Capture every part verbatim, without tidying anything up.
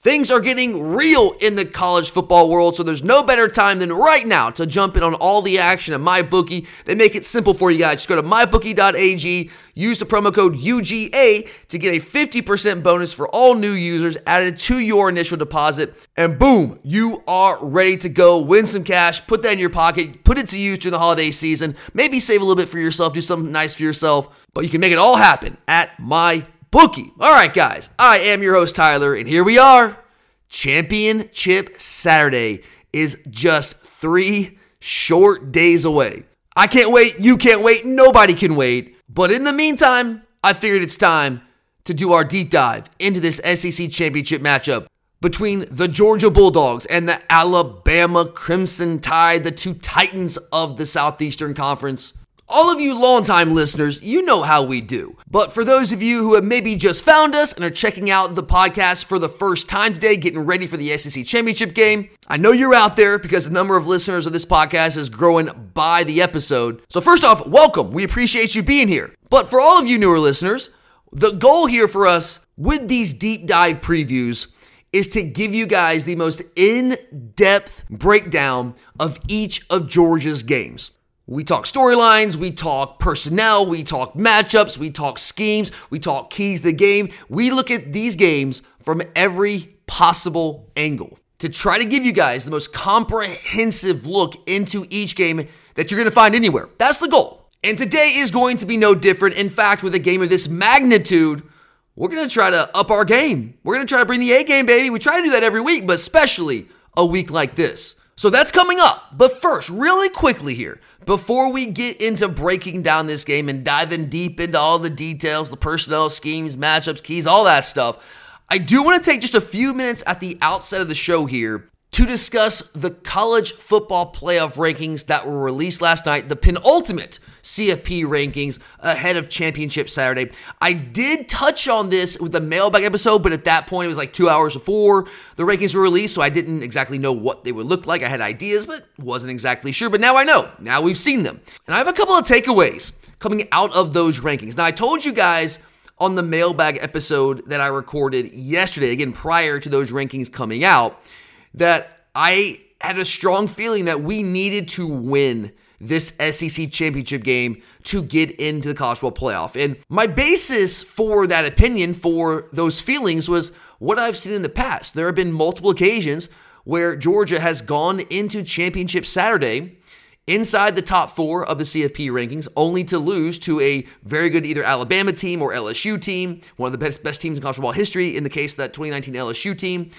Things are getting real in the college football world, so there's no better time than right now to jump in on all the action at MyBookie. They make it simple for you guys. Just go to my bookie dot a g, use the promo code U G A to get a fifty percent bonus for all new users added to your initial deposit, and boom, you are ready to go. Win some cash, put that in your pocket, put it to use during the holiday season, maybe save a little bit for yourself, do something nice for yourself, but you can make it all happen at MyBookie. Bookie. All right, guys, I am your host, Tyler, and here we are. Championship Saturday is just three short days away. I can't wait, you can't wait, nobody can wait. But in the meantime, I figured it's time to do our deep dive into this S E C championship matchup between the Georgia Bulldogs and the Alabama Crimson Tide, the two titans of the Southeastern Conference. All of you longtime listeners, you know how we do. But for those of you who have maybe just found us and are checking out the podcast for the first time today, getting ready for the S E C championship game, I know you're out there because the number of listeners of this podcast is growing by the episode. So first off, welcome. We appreciate you being here. But for all of you newer listeners, the goal here for us with these deep dive previews is to give you guys the most in-depth breakdown of each of Georgia's games. We talk storylines, we talk personnel, we talk matchups, we talk schemes, we talk keys to the game. We look at these games from every possible angle to try to give you guys the most comprehensive look into each game that you're going to find anywhere. That's the goal. And today is going to be no different. In fact, with a game of this magnitude, we're going to try to up our game. We're going to try to bring the A game, baby. We try to do that every week, but especially a week like this. So that's coming up. But first, really quickly here, before we get into breaking down this game and diving deep into all the details, the personnel, schemes, matchups, keys, all that stuff, I do want to take just a few minutes at the outset of the show here to discuss the college football playoff rankings that were released last night, the penultimate C F P rankings ahead of Championship Saturday. I did touch on this with the mailbag episode, but at that point, it was like two hours before the rankings were released, so I didn't exactly know what they would look like. I had ideas, but wasn't exactly sure, but now I know. Now we've seen them. And I have a couple of takeaways coming out of those rankings. Now, I told you guys on the mailbag episode that I recorded yesterday, again, prior to those rankings coming out, that I had a strong feeling that we needed to win this S E C championship game to get into the college football playoff. And my basis for that opinion, for those feelings, was what I've seen in the past. There have been multiple occasions where Georgia has gone into Championship Saturday inside the top four of the C F P rankings, only to lose to a very good either Alabama team or L S U team, one of the best, best teams in college football history, in the case of that twenty nineteen L S U team,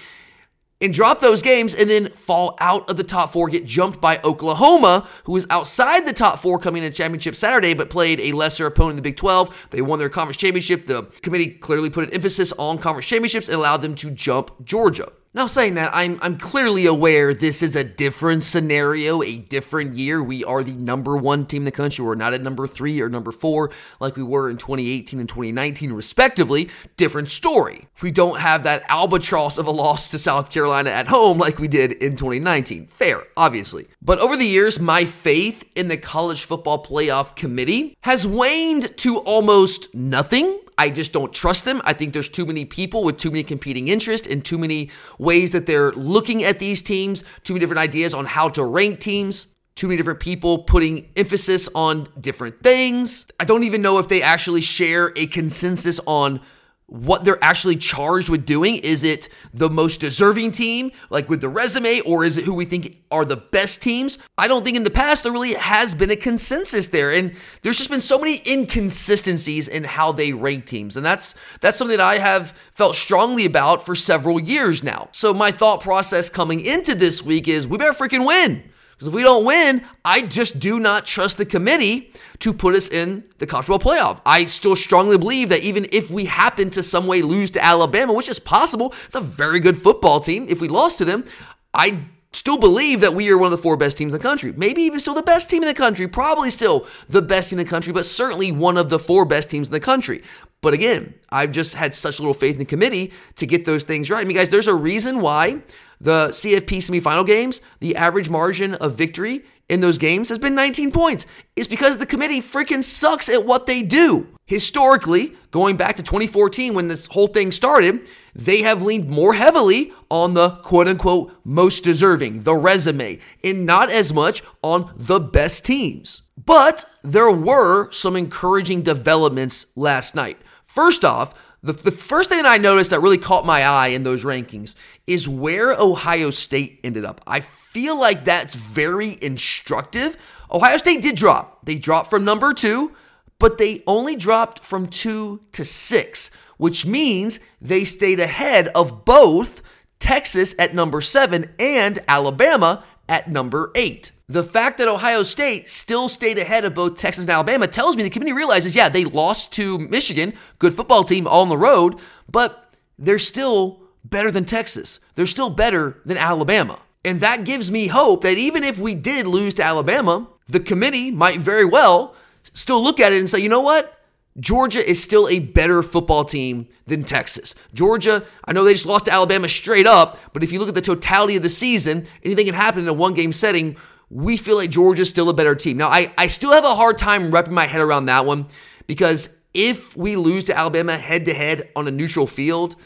and drop those games and then fall out of the top four, get jumped by Oklahoma, who was outside the top four coming into Championship Saturday, but played a lesser opponent in the Big twelve. They won their conference championship. The committee clearly put an emphasis on conference championships and allowed them to jump Georgia. Now, saying that, I'm I'm clearly aware this is a different scenario, a different year. We are the number one team in the country. We're not at number three or number four like we were in twenty eighteen and twenty nineteen, respectively. Different story. We don't have that albatross of a loss to South Carolina at home like we did in twenty nineteen. Fair, obviously. But over the years, my faith in the college football playoff committee has waned to almost nothing. I just don't trust them. I think there's too many people with too many competing interests and too many ways that they're looking at these teams, too many different ideas on how to rank teams, too many different people putting emphasis on different things. I don't even know if they actually share a consensus on what they're actually charged with doing. Is it the most deserving team, like with the resume, or is it who we think are the best teams? I don't think in the past there really has been a consensus there, and there's just been so many inconsistencies in how they rank teams, and that's that's something that I have felt strongly about for several years now. So my thought process coming into this week is we better freaking win, because if we don't win, I just do not trust the committee to put us in the college football playoff. I still strongly believe that even if we happen to some way lose to Alabama, which is possible, it's a very good football team. If we lost to them, I still believe that we are one of the four best teams in the country. Maybe even still the best team in the country, probably still the best team in the country, but certainly one of the four best teams in the country. But again, I've just had such little faith in the committee to get those things right. I mean, guys, there's a reason why the C F P semifinal games, the average margin of victory in those games has been nineteen points. It's because the committee freaking sucks at what they do. Historically, going back to twenty fourteen when this whole thing started, they have leaned more heavily on the quote-unquote most deserving, the resume, and not as much on the best teams. But there were some encouraging developments last night. First off, the, the first thing that I noticed that really caught my eye in those rankings is where Ohio State ended up. I feel like that's very instructive. Ohio State did drop. They dropped from number two, but they only dropped from two to six, which means they stayed ahead of both Texas at number seven and Alabama at number eight. The fact that Ohio State still stayed ahead of both Texas and Alabama tells me the committee realizes, yeah, they lost to Michigan, good football team on the road, but they're still better than Texas. They're still better than Alabama. And that gives me hope that even if we did lose to Alabama, the committee might very well still look at it and say, you know what? Georgia is still a better football team than Texas. Georgia, I know they just lost to Alabama straight up, but if you look at the totality of the season, anything can happen in a one-game setting. We feel like Georgia's still a better team. Now, I, I still have a hard time wrapping my head around that one because if we lose to Alabama head-to-head on a neutral field,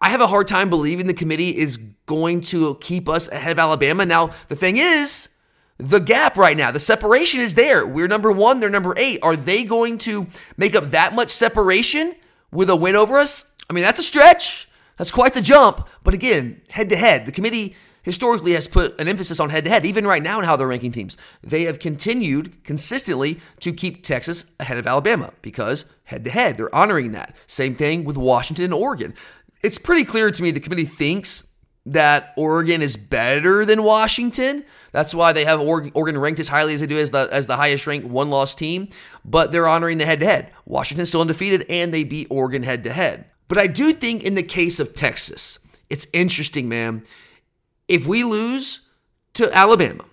I have a hard time believing the committee is going to keep us ahead of Alabama. Now, the thing is, the gap right now, the separation is there. We're number one, they're number eight. Are they going to make up that much separation with a win over us? I mean, that's a stretch. That's quite the jump. But again, head-to-head, the committee historically has put an emphasis on head-to-head, even right now in how they're ranking teams. They have continued consistently to keep Texas ahead of Alabama because head-to-head, they're honoring that. Same thing with Washington and Oregon. It's pretty clear to me the committee thinks that Oregon is better than Washington. That's why they have Oregon ranked as highly as they do as the as the highest ranked one-loss team, but they're honoring the head-to-head. Washington's still undefeated, and they beat Oregon head-to-head. But I do think in the case of Texas, it's interesting, man. If we lose to Alabama,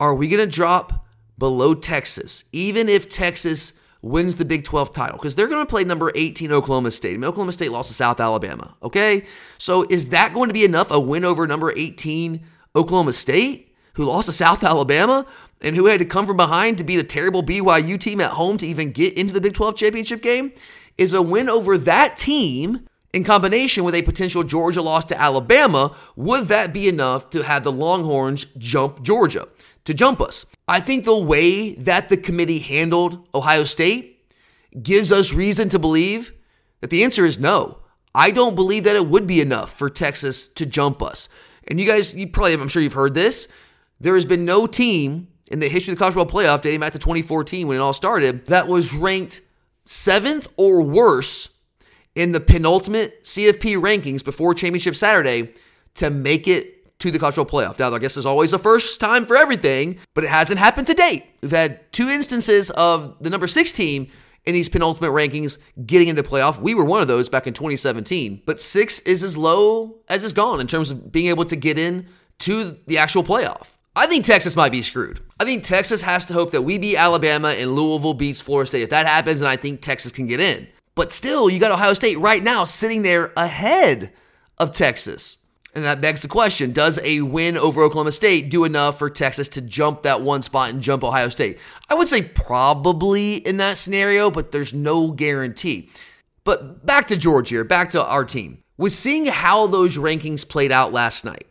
are we going to drop below Texas, even if Texas wins the Big Twelve title? Because they're going to play number eighteen Oklahoma State. I mean, Oklahoma State lost to South Alabama, okay? So is that going to be enough, a win over number eighteen Oklahoma State, who lost to South Alabama, and who had to come from behind to beat a terrible B Y U team at home to even get into the Big Twelve championship game? Is a win over that team in combination with a potential Georgia loss to Alabama, would that be enough to have the Longhorns jump Georgia, to jump us? I think the way that the committee handled Ohio State gives us reason to believe that the answer is no. I don't believe that it would be enough for Texas to jump us. And you guys, you probably, I'm sure you've heard this, there has been no team in the history of the college football playoff dating back to twenty fourteen when it all started that was ranked seventh or worse in the penultimate C F P rankings before Championship Saturday to make it to the college football playoff. Now, I guess there's always a first time for everything, but it hasn't happened to date. We've had two instances of the number six team in these penultimate rankings getting in the playoff. We were one of those back in twenty seventeen, but six is as low as it's gone in terms of being able to get in to the actual playoff. I think Texas might be screwed. I think Texas has to hope that we beat Alabama and Louisville beats Florida State. If that happens, then I think Texas can get in. But still, you got Ohio State right now sitting there ahead of Texas. And that begs the question, does a win over Oklahoma State do enough for Texas to jump that one spot and jump Ohio State? I would say probably in that scenario, but there's no guarantee. But back to Georgia, back to our team. With seeing how those rankings played out last night,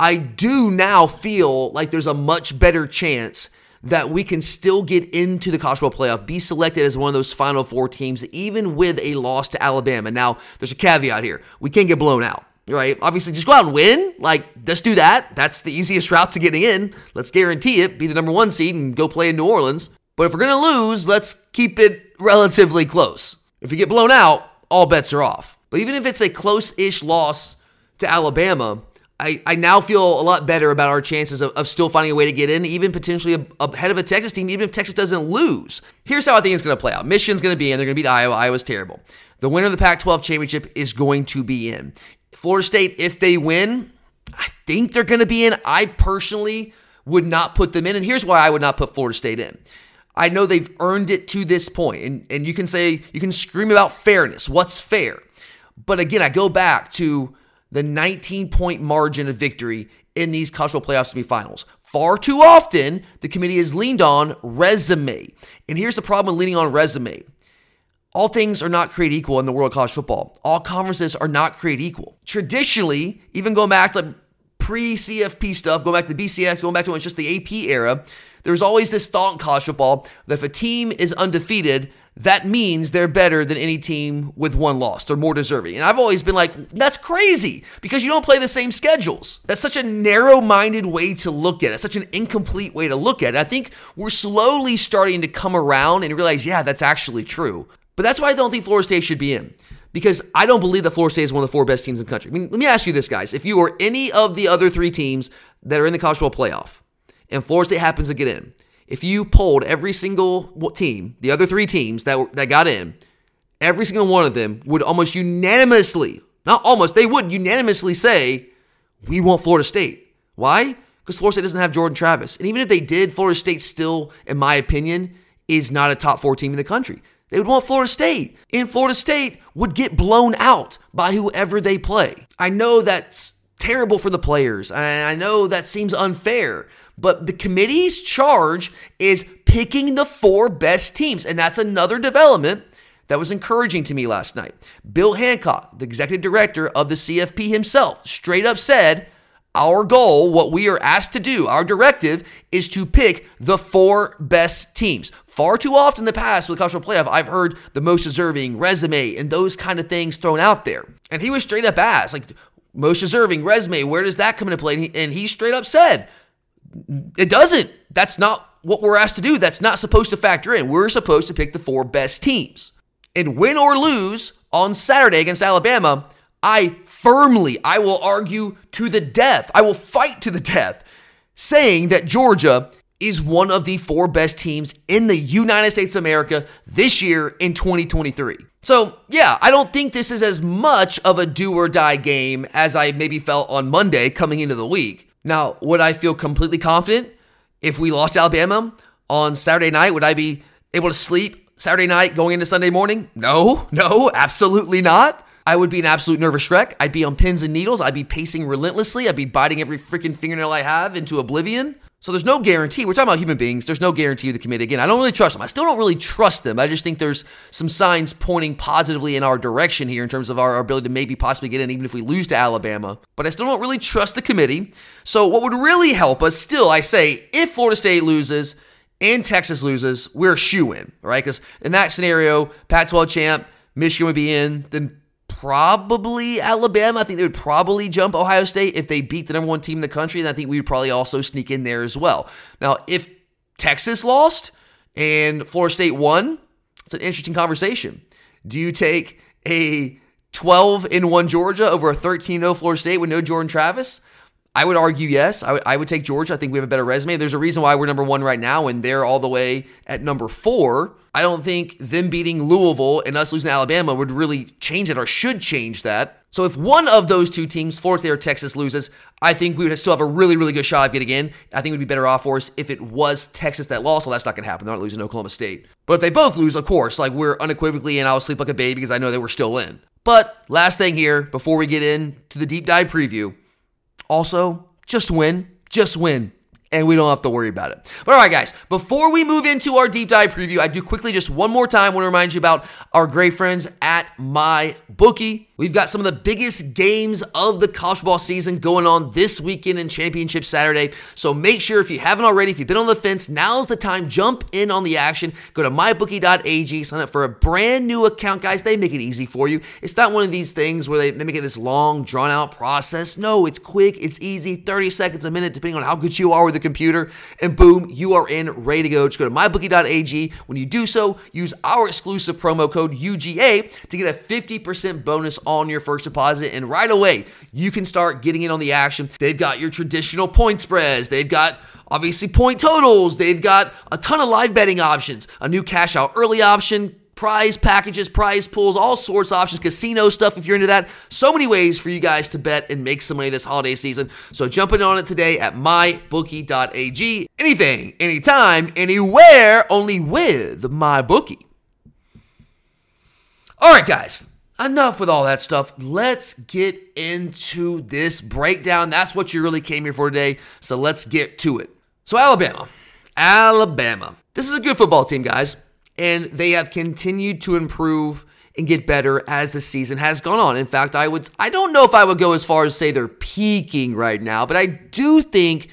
I do now feel like there's a much better chance that we can still get into the college football playoff, be selected as one of those final four teams, even with a loss to Alabama. Now, there's a caveat here. We can't get blown out, right? Obviously, just go out and win. Like, let's do that. That's the easiest route to getting in. Let's guarantee it, be the number one seed, and go play in New Orleans. But if we're going to lose, let's keep it relatively close. If we get blown out, all bets are off. But even if it's a close-ish loss to Alabama, I, I now feel a lot better about our chances of, of still finding a way to get in, even potentially ahead of a Texas team, even if Texas doesn't lose. Here's how I think it's going to play out. Michigan's going to be in. They're going to beat Iowa. Iowa's terrible. The winner of the Pac twelve championship is going to be in. Florida State, if they win, I think they're going to be in. I personally would not put them in, and here's why I would not put Florida State in. I know they've earned it to this point, and, and you can say, you can scream about fairness. What's fair? But again, I go back to the nineteen-point margin of victory in these college football playoff semifinals. Far too often, the committee has leaned on resume. And here's the problem with leaning on resume. All things are not created equal in the world of college football. All conferences are not created equal. Traditionally, even going back to like pre-C F P stuff, going back to the B C S, going back to when it's just the A P era, there's always this thought in college football that if a team is undefeated, that means they're better than any team with one loss. They're more deserving. And I've always been like, that's crazy because you don't play the same schedules. That's such a narrow-minded way to look at it. Such an incomplete way to look at it. I think we're slowly starting to come around and realize, yeah, that's actually true. But that's why I don't think Florida State should be in, because I don't believe that Florida State is one of the four best teams in the country. I mean, let me ask you this, guys. If you are any of the other three teams that are in the college football playoff and Florida State happens to get in, if you polled every single team, the other three teams that were, that got in, every single one of them would almost unanimously, not almost, they would unanimously say, we want Florida State. Why? Because Florida State doesn't have Jordan Travis. And even if they did, Florida State still, in my opinion, is not a top four team in the country. They would want Florida State. And Florida State would get blown out by whoever they play. I know that's terrible for the players. And I know that seems unfair. But the committee's charge is picking the four best teams. And that's another development that was encouraging to me last night. Bill Hancock, the executive director of the C F P himself, straight up said, our goal, what we are asked to do, our directive, is to pick the four best teams. Far too often in the past with the college football playoff, I've heard the most deserving resume and those kind of things thrown out there. And he was straight up asked, like, most deserving resume, where does that come into play? And he, and he straight up said, it doesn't. That's not what we're asked to do. That's not supposed to factor in. We're supposed to pick the four best teams. And win or lose on Saturday against Alabama, I firmly, I will argue to the death, I will fight to the death, saying that Georgia is one of the four best teams in the United States of America this year in twenty twenty-three. So, yeah, I don't think this is as much of a do-or-die game as I maybe felt on Monday coming into the week. Now, would I feel completely confident if we lost Alabama on Saturday night? Would I be able to sleep Saturday night going into Sunday morning? No, no, absolutely not. I would be an absolute nervous wreck. I'd be on pins and needles. I'd be pacing relentlessly. I'd be biting every freaking fingernail I have into oblivion. So there's no guarantee. We're talking about human beings. There's no guarantee of the committee. Again, I don't really trust them. I still don't really trust them. I just think there's some signs pointing positively in our direction here in terms of our ability to maybe possibly get in, even if we lose to Alabama. But I still don't really trust the committee. So what would really help us still, I say, if Florida State loses and Texas loses, we're a shoo-in, right? Because in that scenario, Pac twelve champ, Michigan would be in, then probably Alabama. I think they would probably jump Ohio State if they beat the number one team in the country, and I think we would probably also sneak in there as well. Now, if Texas lost and Florida State won, it's an interesting conversation. Do you take a twelve and one Georgia over a thirteen and oh Florida State with no Jordan Travis? I would argue yes. I, w- I would take Georgia. I think we have a better resume. There's a reason why we're number one right now, and they're all the way at number four. I don't think them beating Louisville and us losing Alabama would really change it or should change that. So if one of those two teams, Florida State or Texas, loses, I think we would still have a really, really good shot of getting in. I think it would be better off for us if it was Texas that lost. Well, that's not going to happen. They're not losing to Oklahoma State. But if they both lose, of course, like we're unequivocally, and I'll sleep like a baby because I know that we're still in. But last thing here, before we get into the deep dive preview, also, just win, just win, and we don't have to worry about it. But all right, guys, before we move into our deep dive preview, I do quickly just one more time want to remind you about our great friends at MyBookie. We've got some of the biggest games of the college football season going on this weekend and Championship Saturday. So make sure if you haven't already, if you've been on the fence, now's the time. Jump in on the action. Go to my bookie dot a g, sign up for a brand new account. Guys, they make it easy for you. It's not one of these things where they, they make it this long, drawn-out process. No, it's quick. It's easy. thirty seconds, a minute, depending on how good you are with the computer. And boom, you are in, ready to go. Just go to my bookie dot a g. When you do so, use our exclusive promo code U G A to get a fifty percent bonus on on your first deposit, and right away you can start getting in on the action. They've got your traditional point spreads, they've got obviously point totals, they've got a ton of live betting options, a new cash out early option, prize packages, prize pools, all sorts of options, casino stuff if you're into that. So many ways for you guys to bet and make some money this holiday season. So jump in on it today at my bookie dot a g. Anything, anytime, anywhere, only with MyBookie. All right, guys. Enough with all that stuff. Let's get into this breakdown. That's what you really came here for today. So let's get to it. So Alabama. Alabama. This is a good football team, guys. And they have continued to improve and get better as the season has gone on. In fact, I would I don't know if I would go as far as say they're peaking right now, but I do think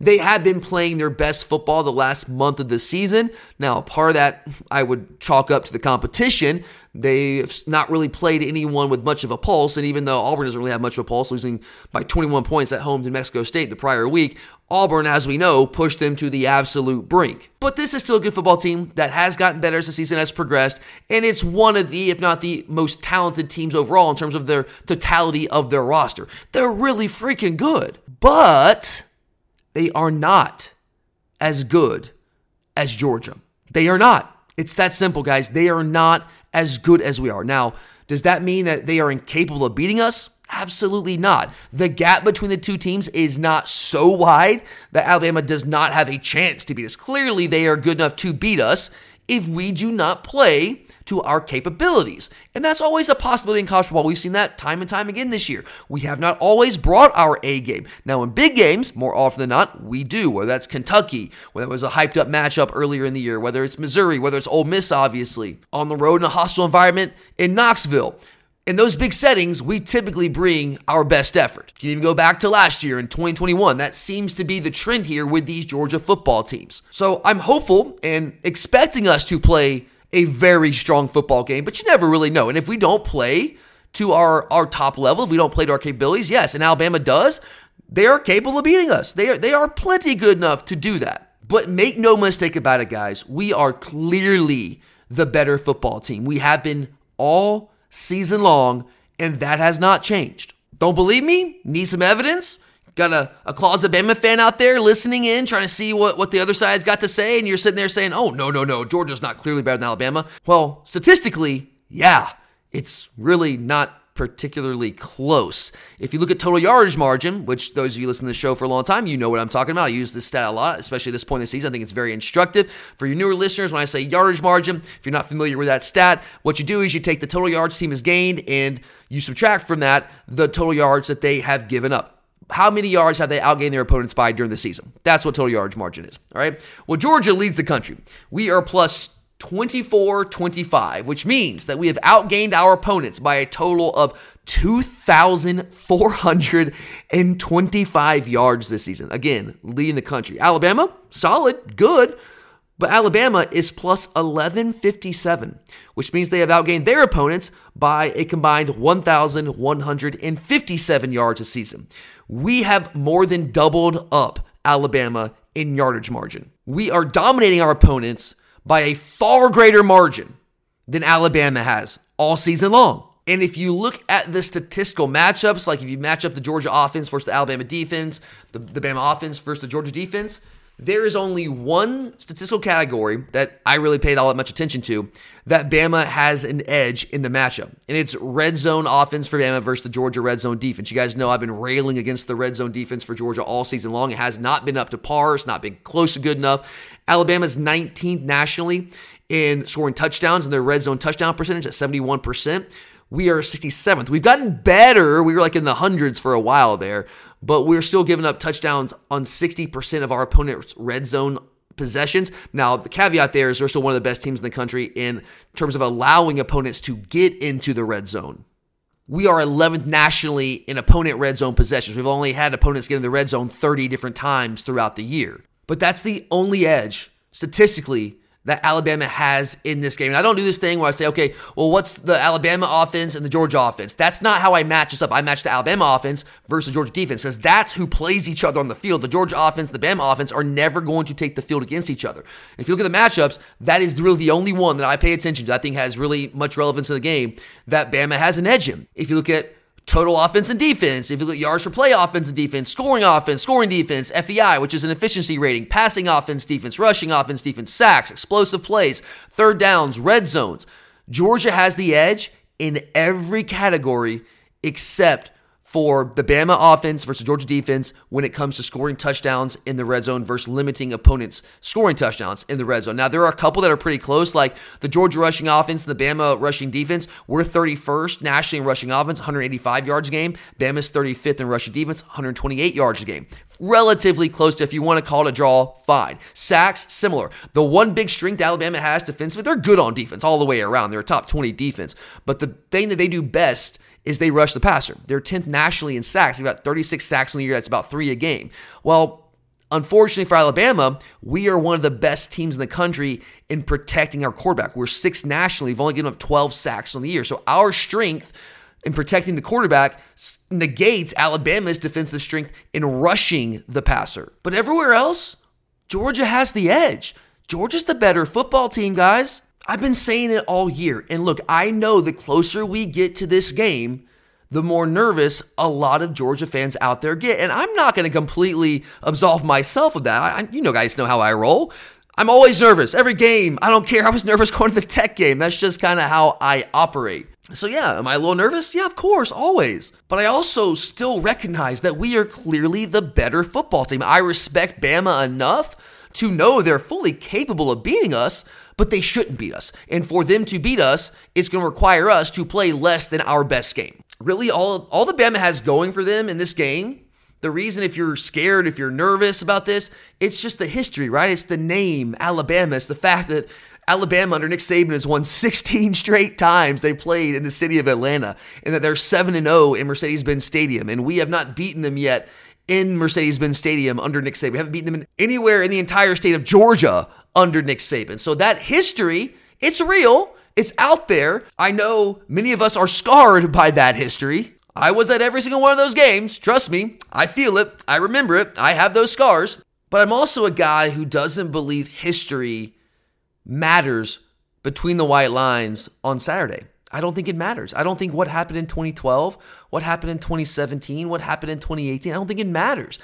they have been playing their best football the last month of the season. Now, part of that I would chalk up to the competition. They've not really played anyone with much of a pulse, and even though Auburn doesn't really have much of a pulse, losing by twenty-one points at home to Mexico State the prior week, Auburn, as we know, pushed them to the absolute brink. But this is still a good football team that has gotten better as the season has progressed, and it's one of the, if not the most talented teams overall in terms of their totality of their roster. They're really freaking good, but they are not as good as Georgia. They are not. It's that simple, guys. They are not as good as we are. Now, does that mean that they are incapable of beating us? Absolutely not. The gap between the two teams is not so wide that Alabama does not have a chance to beat us. Clearly, they are good enough to beat us if we do not play to our capabilities. And that's always a possibility in college football. We've seen that time and time again this year. We have not always brought our A game. Now, in big games, more often than not, we do, whether that's Kentucky, whether it was a hyped-up matchup earlier in the year, whether it's Missouri, whether it's Ole Miss, obviously, on the road in a hostile environment in Knoxville. In those big settings, we typically bring our best effort. You can even go back to last year in twenty twenty-one. That seems to be the trend here with these Georgia football teams. So I'm hopeful and expecting us to play a very strong football game, but you never really know. And if we don't play to our, our top level, if we don't play to our capabilities, yes, and Alabama does, they are capable of beating us. They are, they are plenty good enough to do that. But make no mistake about it, guys. We are clearly the better football team. We have been all season long, and that has not changed. Don't believe me? Need some evidence? Got a, a closet Bama fan out there listening in, trying to see what, what the other side's got to say, and you're sitting there saying, oh, no, no, no, Georgia's not clearly better than Alabama. Well, statistically, yeah, it's really not particularly close. If you look at total yardage margin, which those of you listening to the show for a long time, you know what I'm talking about. I use this stat a lot, especially at this point in the season. I think it's very instructive. For your newer listeners, when I say yardage margin, if you're not familiar with that stat, what you do is you take the total yards team has gained, and you subtract from that the total yards that they have given up. How many yards have they outgained their opponents by during the season? That's what total yardage margin is, all right? Well, Georgia leads the country. We are plus twenty-four twenty-five, which means that we have outgained our opponents by a total of two thousand four hundred twenty-five yards this season. Again, leading the country. Alabama, solid, good, but Alabama is plus eleven fifty-seven, which means they have outgained their opponents by a combined one thousand one hundred fifty-seven yards a season. We have more than doubled up Alabama in yardage margin. We are dominating our opponents by a far greater margin than Alabama has all season long. And if you look at the statistical matchups, like if you match up the Georgia offense versus the Alabama defense, the, the Bama offense versus the Georgia defense, there is only one statistical category that I really paid all that much attention to that Bama has an edge in the matchup, and it's red zone offense for Bama versus the Georgia red zone defense. You guys know I've been railing against the red zone defense for Georgia all season long. It has not been up to par. It's not been close to good enough. Alabama's nineteenth nationally in scoring touchdowns and their red zone touchdown percentage at seventy-one percent. We are sixty-seventh. We've gotten better. We were like in the hundreds for a while there, but we're still giving up touchdowns on sixty percent of our opponent's red zone possessions. Now, the caveat there is we're still one of the best teams in the country in terms of allowing opponents to get into the red zone. We are eleventh nationally in opponent red zone possessions. We've only had opponents get in the red zone thirty different times throughout the year. But that's the only edge, statistically, that Alabama has in this game. And I don't do this thing where I say, okay, well, what's the Alabama offense and the Georgia offense? That's not how I match this up. I match the Alabama offense versus the Georgia defense because that's who plays each other on the field. The Georgia offense, the Bama offense are never going to take the field against each other. And if you look at the matchups, that is really the only one that I pay attention to. I think has really much relevance to the game that Bama has an edge in. If you look at total offense and defense, if you look at yards per play offense and defense, scoring offense, scoring defense, F E I, which is an efficiency rating, passing offense, defense, rushing offense, defense, sacks, explosive plays, third downs, red zones, Georgia has the edge in every category except for the Bama offense versus Georgia defense when it comes to scoring touchdowns in the red zone versus limiting opponents scoring touchdowns in the red zone. Now, there are a couple that are pretty close, like the Georgia rushing offense and the Bama rushing defense. We're thirty-first nationally in rushing offense, one hundred eighty-five yards a game. Bama's thirty-fifth in rushing defense, one hundred twenty-eight yards a game. Relatively close to, if you want to call it a draw, fine. Sacks, similar. The one big strength Alabama has defensively, they're good on defense all the way around. They're a top twenty defense. But the thing that they do best is they rush the passer. They're tenth nationally in sacks. They've got thirty-six sacks in the year. That's about three a game. Well, unfortunately for Alabama, we are one of the best teams in the country in protecting our quarterback. We're sixth nationally. We've only given up twelve sacks on the year. So our strength in protecting the quarterback negates Alabama's defensive strength in rushing the passer. But everywhere else, Georgia has the edge. Georgia's the better football team, guys. I've been saying it all year. And look, I know the closer we get to this game, the more nervous a lot of Georgia fans out there get. And I'm not going to completely absolve myself of that. I, you know, guys know how I roll. I'm always nervous. Every game, I don't care. I was nervous going to the Tech game. That's just kind of how I operate. So yeah, am I a little nervous? Yeah, of course, always. But I also still recognize that we are clearly the better football team. I respect Bama enough to know they're fully capable of beating us, but they shouldn't beat us. And for them to beat us, it's going to require us to play less than our best game. Really, all, all that Bama has going for them in this game, the reason if you're scared, if you're nervous about this, it's just the history, right? It's the name, Alabama. It's the fact that Alabama under Nick Saban has won sixteen straight times they played in the city of Atlanta, and that they're seven and oh in Mercedes-Benz Stadium, and we have not beaten them yet in Mercedes-Benz Stadium under Nick Saban. We haven't beaten them in anywhere in the entire state of Georgia under Nick Saban. So that history, it's real. It's out there. I know many of us are scarred by that history. I was at every single one of those games. Trust me, I feel it. I remember it. I have those scars. But I'm also a guy who doesn't believe history matters between the white lines on Saturday. I don't think it matters. I don't think what happened in twenty twelve, what happened in twenty seventeen, what happened in twenty eighteen, I don't think it matters.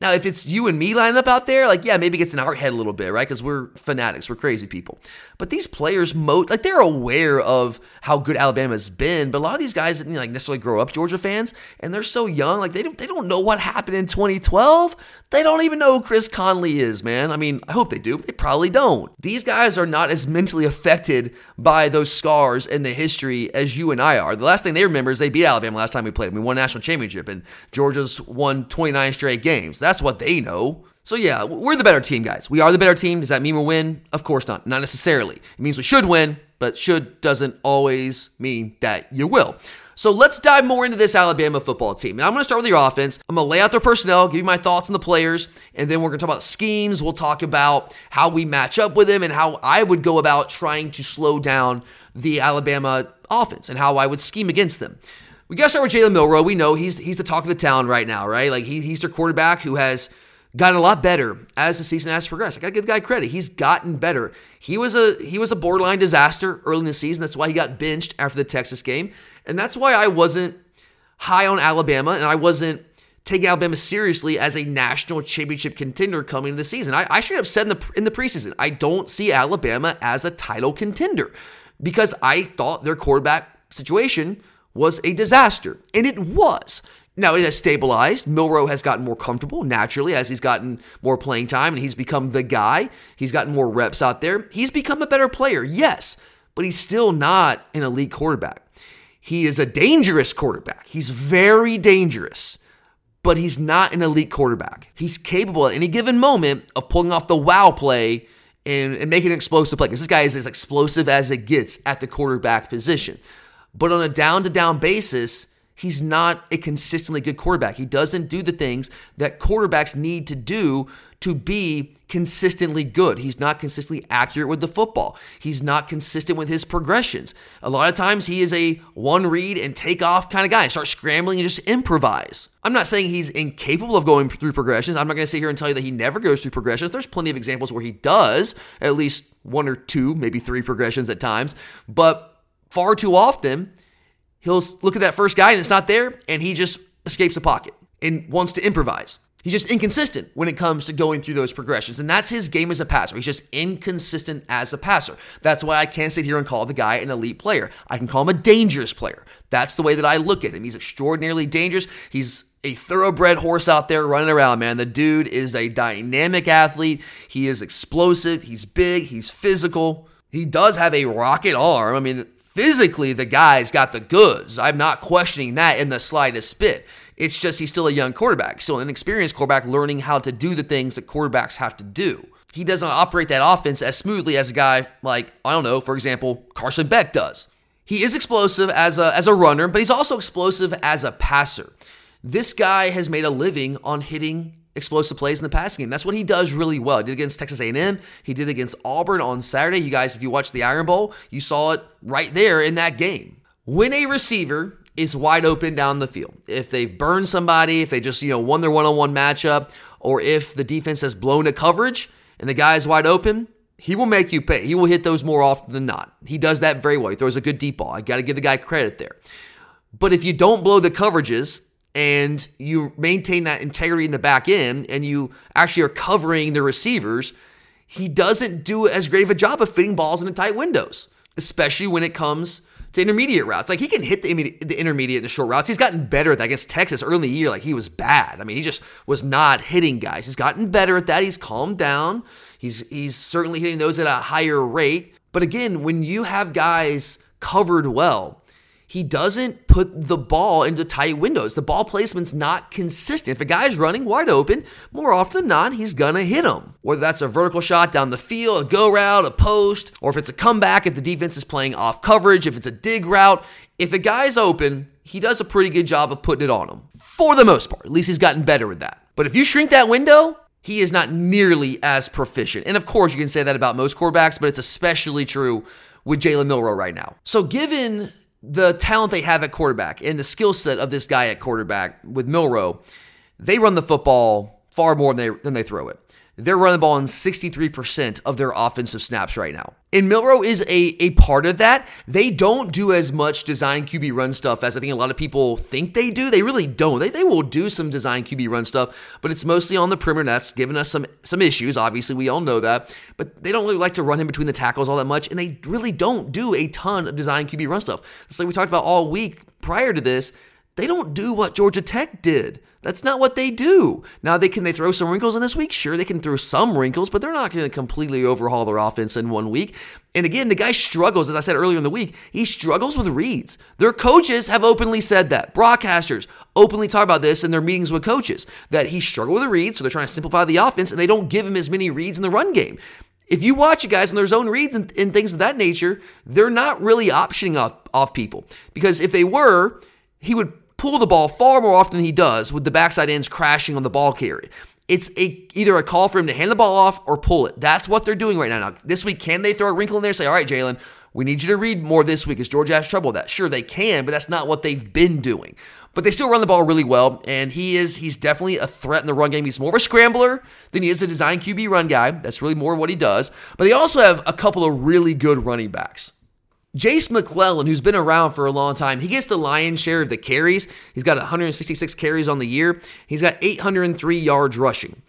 Now, if it's you and me lining up out there, like, yeah, maybe it gets in our head a little bit, right? Because we're fanatics. We're crazy people. But these players, mo- like, they're aware of how good Alabama's been. But a lot of these guys didn't, like, necessarily grow up Georgia fans, and they're so young. Like, they don't, they don't know what happened in twenty twelve. They don't even know who Chris Conley is, man. I mean, I hope they do, but they probably don't. These guys are not as mentally affected by those scars and the history as you and I are. The last thing they remember is they beat Alabama last time we played them. We won a national championship, and Georgia's won twenty-nine straight games. That's That's what they know. So yeah, we're the better team, guys. We are the better team. Does that mean we'll win? Of course not. Not necessarily. It means we should win, but should doesn't always mean that you will. So let's dive more into this Alabama football team. And I'm going to start with your offense. I'm going to lay out their personnel, give you my thoughts on the players, and then we're going to talk about schemes. We'll talk about how we match up with them and how I would go about trying to slow down the Alabama offense and how I would scheme against them. We got to start with Jalen Milroe. We know he's he's the talk of the town right now, right? Like, he, he's their quarterback who has gotten a lot better as the season has progressed. I got to give the guy credit. He's gotten better. He was a he was a borderline disaster early in the season. That's why he got benched after the Texas game. And that's why I wasn't high on Alabama, and I wasn't taking Alabama seriously as a national championship contender coming into the season. I, I straight up said in the, in the preseason, I don't see Alabama as a title contender because I thought their quarterback situation was a disaster, and it was. Now, it has stabilized. Milroe has gotten more comfortable, naturally, as he's gotten more playing time, and he's become the guy. He's gotten more reps out there. He's become a better player, yes, but he's still not an elite quarterback. He is a dangerous quarterback. He's very dangerous, but he's not an elite quarterback. He's capable at any given moment of pulling off the wow play and, and making an explosive play, because this guy is as explosive as it gets at the quarterback position. But on a down-to-down basis, he's not a consistently good quarterback. He doesn't do the things that quarterbacks need to do to be consistently good. He's not consistently accurate with the football. He's not consistent with his progressions. A lot of times he is a one-read and take-off kind of guy and start scrambling and just improvise. I'm not saying he's incapable of going through progressions. I'm not going to sit here and tell you that he never goes through progressions. There's plenty of examples where he does, at least one or two, maybe three progressions at times, but far too often, he'll look at that first guy and it's not there, and he just escapes the pocket and wants to improvise. He's just inconsistent when it comes to going through those progressions. And that's his game as a passer. He's just inconsistent as a passer. That's why I can't sit here and call the guy an elite player. I can call him a dangerous player. That's the way that I look at him. He's extraordinarily dangerous. He's a thoroughbred horse out there running around, man. The dude is a dynamic athlete. He is explosive. He's big. He's physical. He does have a rocket arm. I mean, physically, the guy's got the goods. I'm not questioning that in the slightest bit. It's just he's still a young quarterback, still an inexperienced quarterback learning how to do the things that quarterbacks have to do. He doesn't operate that offense as smoothly as a guy like, I don't know, for example, Carson Beck does. He is explosive as a, as a runner, but he's also explosive as a passer. This guy has made a living on hitting explosive plays in the passing game. That's what he does really well. He did against Texas A and M. He did against Auburn on Saturday. You guys, if you watched the Iron Bowl, you saw it right there in that game. When a receiver is wide open down the field, if they've burned somebody, if they just, you know, won their one-on-one matchup, or if the defense has blown a coverage and the guy is wide open, he will make you pay. He will hit those more often than not. He does that very well. He throws a good deep ball. I got to give the guy credit there. But if you don't blow the coverages and you maintain that integrity in the back end and you actually are covering the receivers, he doesn't do as great of a job of fitting balls into tight windows, especially when it comes to intermediate routes. Like, he can hit the intermediate and the short routes. He's gotten better at that. Against Texas early in the year, like, he was bad. I mean, he just was not hitting guys. He's gotten better at that. He's calmed down. He's he's certainly hitting those at a higher rate. But again, when you have guys covered well, he doesn't put the ball into tight windows. The ball placement's not consistent. If a guy's running wide open, more often than not, he's going to hit him. Whether that's a vertical shot down the field, a go route, a post, or if it's a comeback, if the defense is playing off coverage, if it's a dig route, if a guy's open, he does a pretty good job of putting it on him. For the most part. At least he's gotten better with that. But if you shrink that window, he is not nearly as proficient. And of course, you can say that about most quarterbacks, but it's especially true with Jalen Milroe right now. So given the talent they have at quarterback and the skill set of this guy at quarterback with Milroe, they run the football far more than they, than they throw it. They're running the ball in sixty-three percent of their offensive snaps right now. And Milroe is a, a part of that. They don't do as much design Q B run stuff as I think a lot of people think they do. They really don't. They, they will do some design Q B run stuff, but it's mostly on the perimeter. That's given us some, some issues. Obviously, we all know that. But they don't really like to run in between the tackles all that much, and they really don't do a ton of design Q B run stuff. It's like we talked about all week prior to this. They don't do what Georgia Tech did. That's not what they do. Now, they can they throw some wrinkles in this week? Sure, they can throw some wrinkles, but they're not going to completely overhaul their offense in one week. And again, the guy struggles, as I said earlier in the week, he struggles with reads. Their coaches have openly said that. Broadcasters openly talk about this in their meetings with coaches, that he struggled with the reads, so they're trying to simplify the offense, and they don't give him as many reads in the run game. If you watch it, guys, on their zone reads and, and things of that nature, they're not really optioning off, off people. Because if they were, he would pull the ball far more often than he does with the backside ends crashing on the ball carrier. It's a, either a call for him to hand the ball off or pull it. That's what they're doing right now. Now, this week, can they throw a wrinkle in there and say, all right, Jalen, we need you to read more this week because Georgia has trouble with that? Sure, they can, but that's not what they've been doing. But they still run the ball really well, and he is he's definitely a threat in the run game. He's more of a scrambler than he is a design Q B run guy. That's really more what he does. But they also have a couple of really good running backs. Jase McClellan, who's been around for a long time, he gets the lion's share of the carries. He's got one hundred sixty-six carries on the year. He's got eight hundred three yards rushing.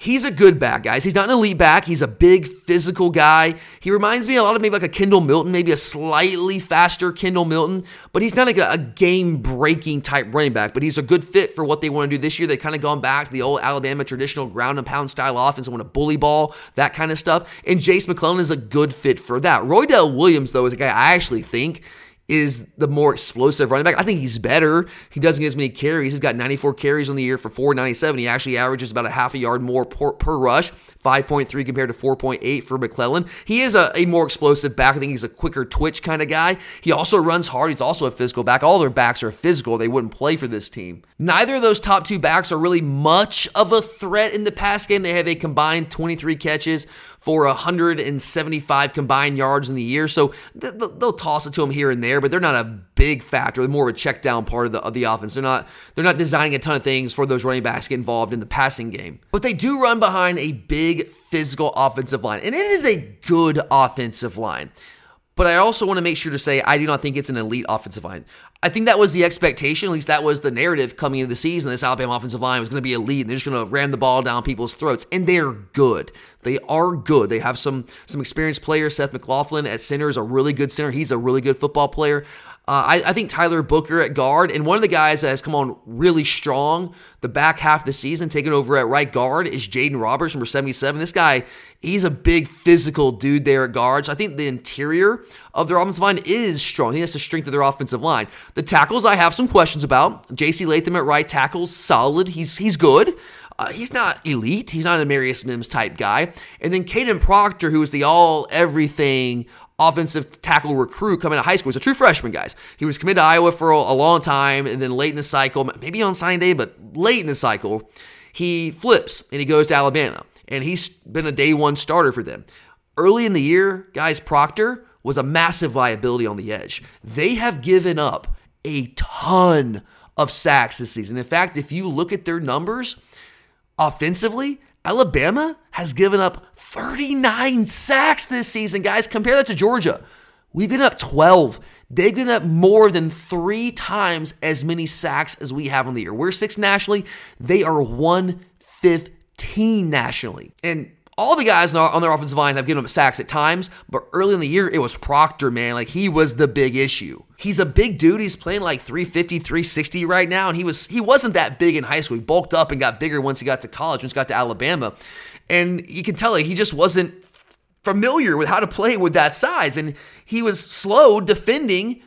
He's a good back, guys. He's not an elite back. He's a big physical guy. He reminds me a lot of maybe like a Kendall Milton, maybe a slightly faster Kendall Milton, but he's not like a, a game-breaking type running back, but he's a good fit for what they want to do this year. They've kind of gone back to the old Alabama traditional ground-and-pound style offense. They want to bully ball, that kind of stuff, and Jase McClellan is a good fit for that. Roydell Williams, though, is a guy I actually think is the more explosive running back. I think he's better. He doesn't get as many carries. He's got ninety-four carries on the year for four ninety-seven. He actually averages about a half a yard more per, per rush, five point three compared to four point eight for McClellan. He is a, a more explosive back. I think he's a quicker twitch kind of guy. He also runs hard. He's also a physical back. All their backs are physical. They wouldn't play for this team. Neither of those top two backs are really much of a threat in the pass game. They have a combined twenty-three catches for one hundred seventy-five combined yards in the year. So they'll toss it to him here and there, but they're not a big factor. They're more of a check down part of the, of the offense. They're not they're not designing a ton of things for those running backs to get involved in the passing game. But they do run behind a big physical offensive line, and it is a good offensive line. But I also want to make sure to say I do not think it's an elite offensive line. I think that was the expectation, at least that was the narrative coming into the season. This Alabama offensive line was going to be elite, and they're just going to ram the ball down people's throats. And they're good. They are good. They have some some experienced players. Seth McLaughlin at center is a really good center. He's a really good football player. Uh, I, I think Tyler Booker at guard, and one of the guys that has come on really strong the back half of the season, taking over at right guard, is Jaden Roberts, number seventy-seven. This guy, he's a big physical dude there at guard. So I think the interior of their offensive line is strong. I think that's the strength of their offensive line. The tackles, I have some questions about. J C Latham at right tackle, solid. He's he's good. Uh, he's not elite. He's not a Marius Mims type guy. And then Kadyn Proctor, who is the all-everything offensive tackle recruit coming out of high school. He's a true freshman, guys. He was committed to Iowa for a long time, and then late in the cycle, maybe on signing day, but late in the cycle, he flips and he goes to Alabama, and he's been a day one starter for them. Early in the year, guys, Proctor was a massive liability on the edge. They have given up a ton of sacks this season. In fact, if you look at their numbers offensively, Alabama has given up thirty-nine sacks this season, guys. Compare that to Georgia. We've given up twelve. They've given up more than three times as many sacks as we have on the year. We're sixth nationally. They are one fifteen nationally. And all the guys on their offensive line have given up sacks at times, but early in the year, it was Proctor, man. Like, he was the big issue. He's a big dude. He's playing like three fifty, three sixty right now, and he, was, he wasn't that big in high school. He bulked up and got bigger once he got to college, once he got to Alabama. And you can tell he just wasn't familiar with how to play with that size, and he was slow defending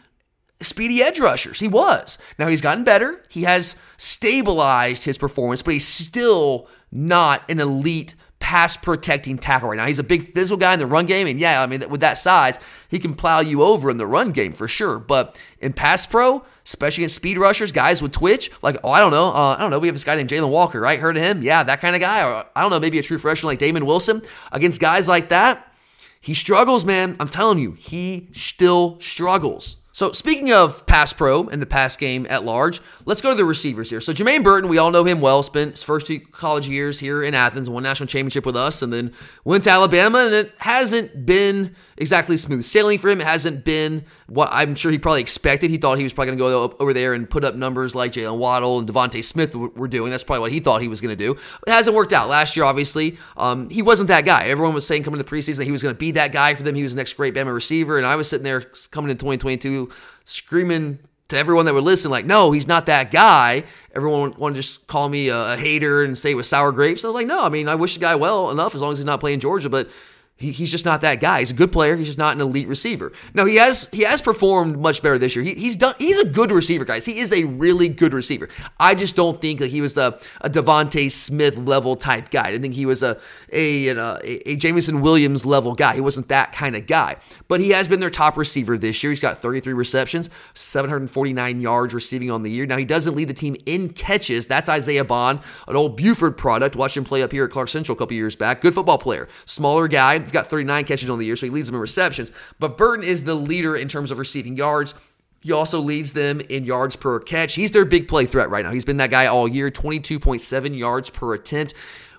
speedy edge rushers. He was. Now, he's gotten better. He has stabilized his performance, but he's still not an elite pass-protecting tackle right now. He's a big physical guy in the run game, and yeah, I mean, with that size, he can plow you over in the run game for sure, but in pass pro, especially against speed rushers, guys with twitch, like, oh, I don't know, uh, I don't know, we have this guy named Jalen Walker, right? Heard of him? Yeah, that kind of guy, or I don't know, maybe a true freshman like Damon Wilson. Against guys like that, he struggles, man. I'm telling you, he still struggles. So speaking of pass pro and the pass game at large, let's go to the receivers here. So Jermaine Burton, we all know him well, spent his first two college years here in Athens, won national championship with us, and then went to Alabama, and it hasn't been exactly smooth sailing for him. It hasn't been what I'm sure he probably expected. He thought he was probably going to go over there and put up numbers like Jalen Waddle and Devontae Smith were doing. That's probably what he thought he was going to do. It hasn't worked out. Last year, obviously, um, he wasn't that guy. Everyone was saying coming to the preseason that he was going to be that guy for them. He was the next great Bama receiver, and I was sitting there coming in twenty twenty-two screaming to everyone that would listen, like, no, he's not that guy. Everyone wanted to just call me a, a hater and say it was sour grapes. I was like, no, I mean, I wish the guy well enough as long as he's not playing Georgia, but he, he's just not that guy. He's a good player. He's just not an elite receiver. Now, he has he has performed much better this year. He, he's done. He's a good receiver, guys. He is a really good receiver. I just don't think that he was the a Devontae Smith level type guy. I think he was a a, a, a Jamison Williams level guy. He wasn't that kind of guy. But he has been their top receiver this year. He's got thirty-three receptions, seven forty-nine yards receiving on the year. Now, he doesn't lead the team in catches. That's Isaiah Bond, an old Buford product. Watched him play up here at Clark Central a couple years back. Good football player. Smaller guy. He's got thirty-nine catches on the year, so he leads them in receptions. But Burton is the leader in terms of receiving yards. He also leads them in yards per catch. He's their big play threat right now. He's been that guy all year, twenty-two point seven yards per attempt.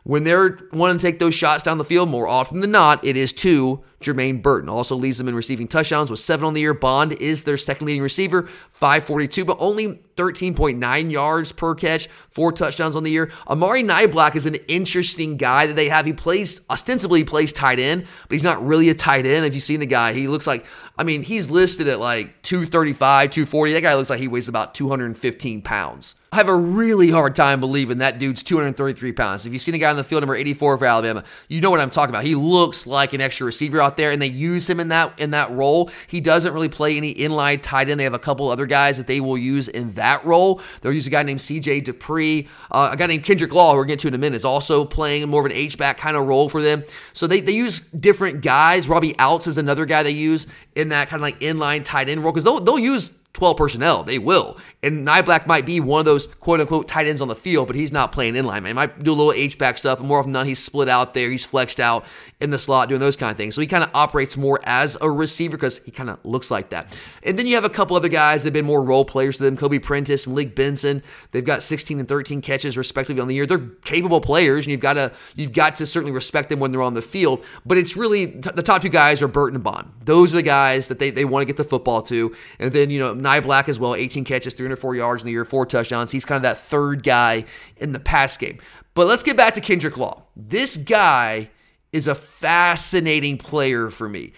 When they're wanting to take those shots down the field, more often than not, it is to Jermaine Burton. Also leads them in receiving touchdowns with seven on the year. Bond is their second leading receiver, five forty-two, but only thirteen point nine yards per catch, four touchdowns on the year. Amari Nyblack is an interesting guy that they have. He plays, ostensibly he plays tight end, but he's not really a tight end. If you've seen the guy, he looks like, I mean, he's listed at like two thirty-five, two forty. That guy looks like he weighs about two hundred fifteen pounds. I have a really hard time believing that dude's two thirty-three pounds. If you've seen the guy on the field, number eighty-four for Alabama, you know what I'm talking about. He looks like an extra receiver out there, and they use him in that in that role. He doesn't really play any inline tight end. They have a couple other guys that they will use in that role. They'll use a guy named C J Dupree. Uh, a guy named Kendrick Law, who we're going to get to in a minute, is also playing more of an H-back kind of role for them. So they, they use different guys. Robbie Outs is another guy they use in that kind of like inline tight end role, because they'll, they'll use twelve personnel. They will. And Nyblack might be one of those quote-unquote tight ends on the field, but he's not playing inline, man. He might do a little H-back stuff, and more often than not, he's split out there. He's flexed out in the slot doing those kind of things. So he kind of operates more as a receiver because he kind of looks like that. And then you have a couple other guys that have been more role players to them, Kobe Prentice and Malik Benson. They've got sixteen and thirteen catches, respectively, on the year. They're capable players, and you've got to you've got to certainly respect them when they're on the field. But it's really t- the top two guys are Burton and Bond. Those are the guys that they, they want to get the football to. And then, you know, Nyblack as well, eighteen catches, three hundred four yards in the year, four touchdowns. He's kind of that third guy in the pass game. But let's get back to Kendrick Law. This guy is a fascinating player for me.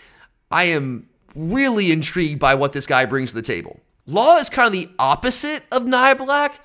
I am really intrigued by what this guy brings to the table. Law is kind of the opposite of Nyblack.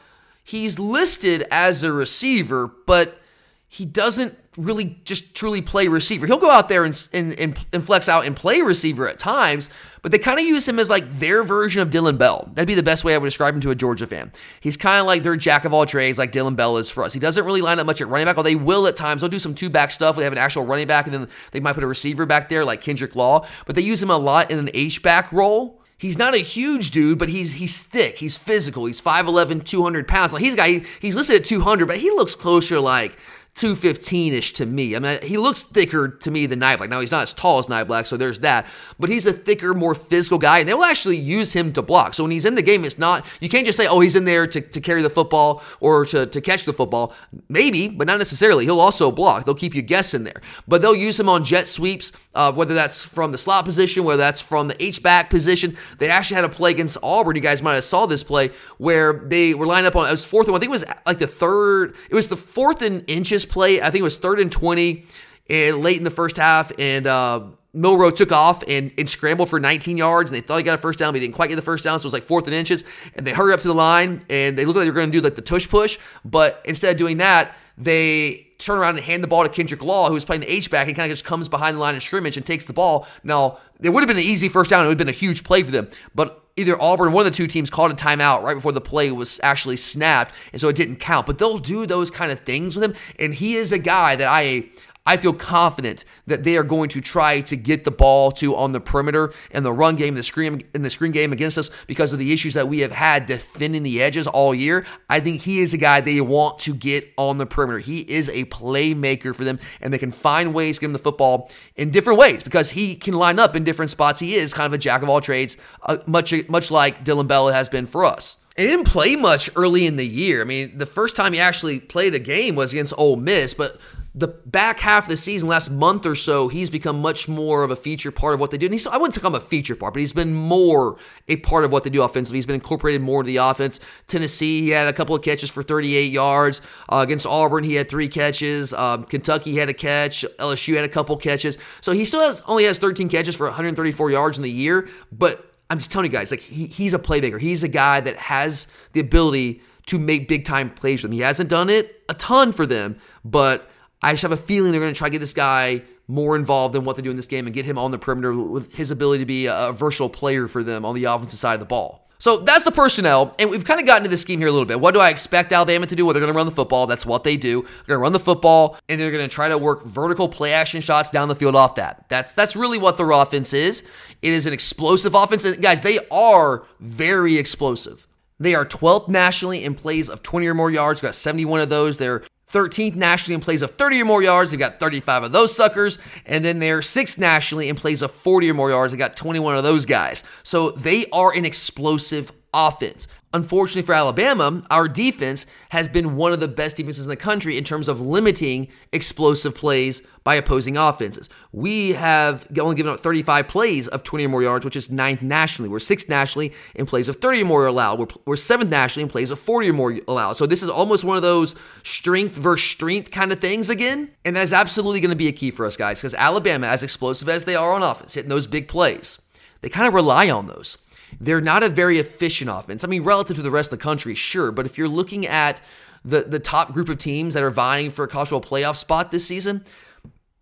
He's listed as a receiver, but he doesn't really just truly play receiver. He'll go out there and, and, and, and flex out and play receiver at times, but they kind of use him as like their version of Dylan Bell. That'd be the best way I would describe him to a Georgia fan. He's kind of like their jack of all trades, like Dylan Bell is for us. He doesn't really line up much at running back, although they will at times. They'll do some two-back stuff. They have an actual running back, and then they might put a receiver back there like Kendrick Law, but they use him a lot in an H-back role. He's not a huge dude, but he's he's thick. He's physical. He's five eleven, two hundred pounds. Like he's a guy, he, he's listed at two hundred, but he looks closer to like two fifteen-ish to me. I mean, he looks thicker to me than Nyblack. Now, he's not as tall as Nyblack, so there's that. But he's a thicker, more physical guy, and they will actually use him to block. So when he's in the game, it's not, you can't just say, oh, he's in there to, to carry the football or to, to catch the football. Maybe, but not necessarily. He'll also block. They'll keep you guessing there. But they'll use him on jet sweeps, uh, whether that's from the slot position, whether that's from the H-back position. They actually had a play against Auburn. You guys might have saw this play where they were lined up on, it was fourth and one. I think it was like the third, it was the fourth and inches play. I think it was third and twenty and late in the first half, and uh, Milroe took off and, and scrambled for nineteen yards, and they thought he got a first down, but he didn't quite get the first down, so it was like fourth and inches, and they hurried up to the line, and they looked like they were going to do like the tush push, but instead of doing that, they turn around and hand the ball to Kendrick Law, who's playing the H-back, and kind of just comes behind the line of scrimmage and takes the ball. Now, it would have been an easy first down. It would have been a huge play for them, but either Auburn, one of the two teams, called a timeout right before the play was actually snapped, and so it didn't count. But they'll do those kind of things with him, and he is a guy that I I feel confident that they are going to try to get the ball to on the perimeter and the run game, the screen, in the screen game against us because of the issues that we have had defending the edges all year. I think he is a guy they want to get on the perimeter. He is a playmaker for them, and they can find ways to get him the football in different ways because he can line up in different spots. He is kind of a jack of all trades, uh, much, much like Dylan Bell has been for us. And he didn't play much early in the year. I mean, the first time he actually played a game was against Ole Miss, but the back half of the season, last month or so, he's become much more of a feature part of what they do. And he's, I wouldn't call him a feature part, but he's been more a part of what they do offensively. He's been incorporated more to the offense. Tennessee, he had a couple of catches for thirty-eight yards. Uh, against Auburn, he had three catches. Um, Kentucky had a catch. L S U had a couple catches. So he still has only has thirteen catches for one hundred thirty-four yards in the year. But I'm just telling you guys, like he, he's a playmaker. He's a guy that has the ability to make big-time plays for them. He hasn't done it a ton for them, but I just have a feeling they're going to try to get this guy more involved than what they do in this game and get him on the perimeter with his ability to be a versatile player for them on the offensive side of the ball. So that's the personnel, and we've kind of gotten into the scheme here a little bit. What do I expect Alabama to do? Well, they're going to run the football. That's what they do. They're going to run the football, and they're going to try to work vertical play-action shots down the field off that. That's that's really what their offense is. It is an explosive offense, and guys, they are very explosive. They are twelfth nationally in plays of twenty or more yards. We've got seventy-one of those. They're thirteenth nationally in plays of thirty or more yards. They've got thirty-five of those suckers. And then they're sixth nationally in plays of forty or more yards. They got twenty-one of those guys. So they are an explosive offense. Unfortunately for Alabama, our defense has been one of the best defenses in the country in terms of limiting explosive plays by opposing offenses. We have only given up thirty-five plays of twenty or more yards, which is ninth nationally. We're sixth nationally in plays of thirty or more allowed. We're, we're seventh nationally in plays of forty or more allowed. So this is almost one of those strength versus strength kind of things again. And that is absolutely going to be a key for us, guys, because Alabama, as explosive as they are on offense, hitting those big plays, they kind of rely on those. They're not a very efficient offense. I mean, relative to the rest of the country, sure. But if you're looking at the, the top group of teams that are vying for a college football playoff spot this season,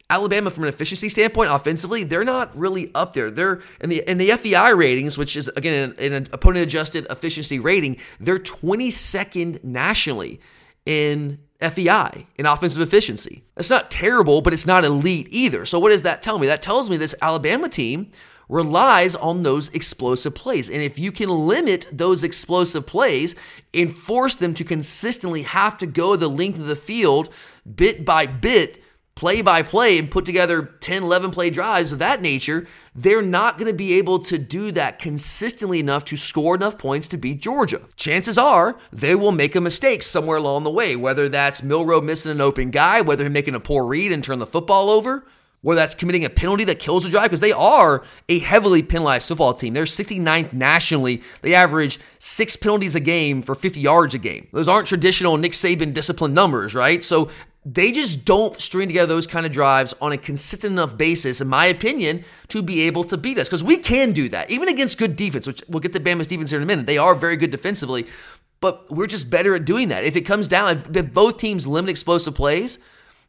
Alabama, from an efficiency standpoint, offensively, they're not really up there. They're in the in the F E I ratings, which is, again, an, an opponent-adjusted efficiency rating, they're twenty-second nationally in F E I, in offensive efficiency. That's not terrible, but it's not elite either. So what does that tell me? That tells me this Alabama team relies on those explosive plays. And if you can limit those explosive plays and force them to consistently have to go the length of the field, bit by bit, play by play, and put together ten, eleven play drives of that nature, they're not going to be able to do that consistently enough to score enough points to beat Georgia. Chances are they will make a mistake somewhere along the way, whether that's Milroe missing an open guy, whether him making a poor read and turn the football over, whether that's committing a penalty that kills a drive, because they are a heavily penalized football team. They're sixty-ninth nationally. They average six penalties a game for fifty yards a game. Those aren't traditional Nick Saban discipline numbers, right? So they just don't string together those kind of drives on a consistent enough basis, in my opinion, to be able to beat us. Because we can do that, even against good defense, which we'll get to Bama's defense here in a minute. They are very good defensively, but we're just better at doing that. If it comes down, if, if both teams limit explosive plays,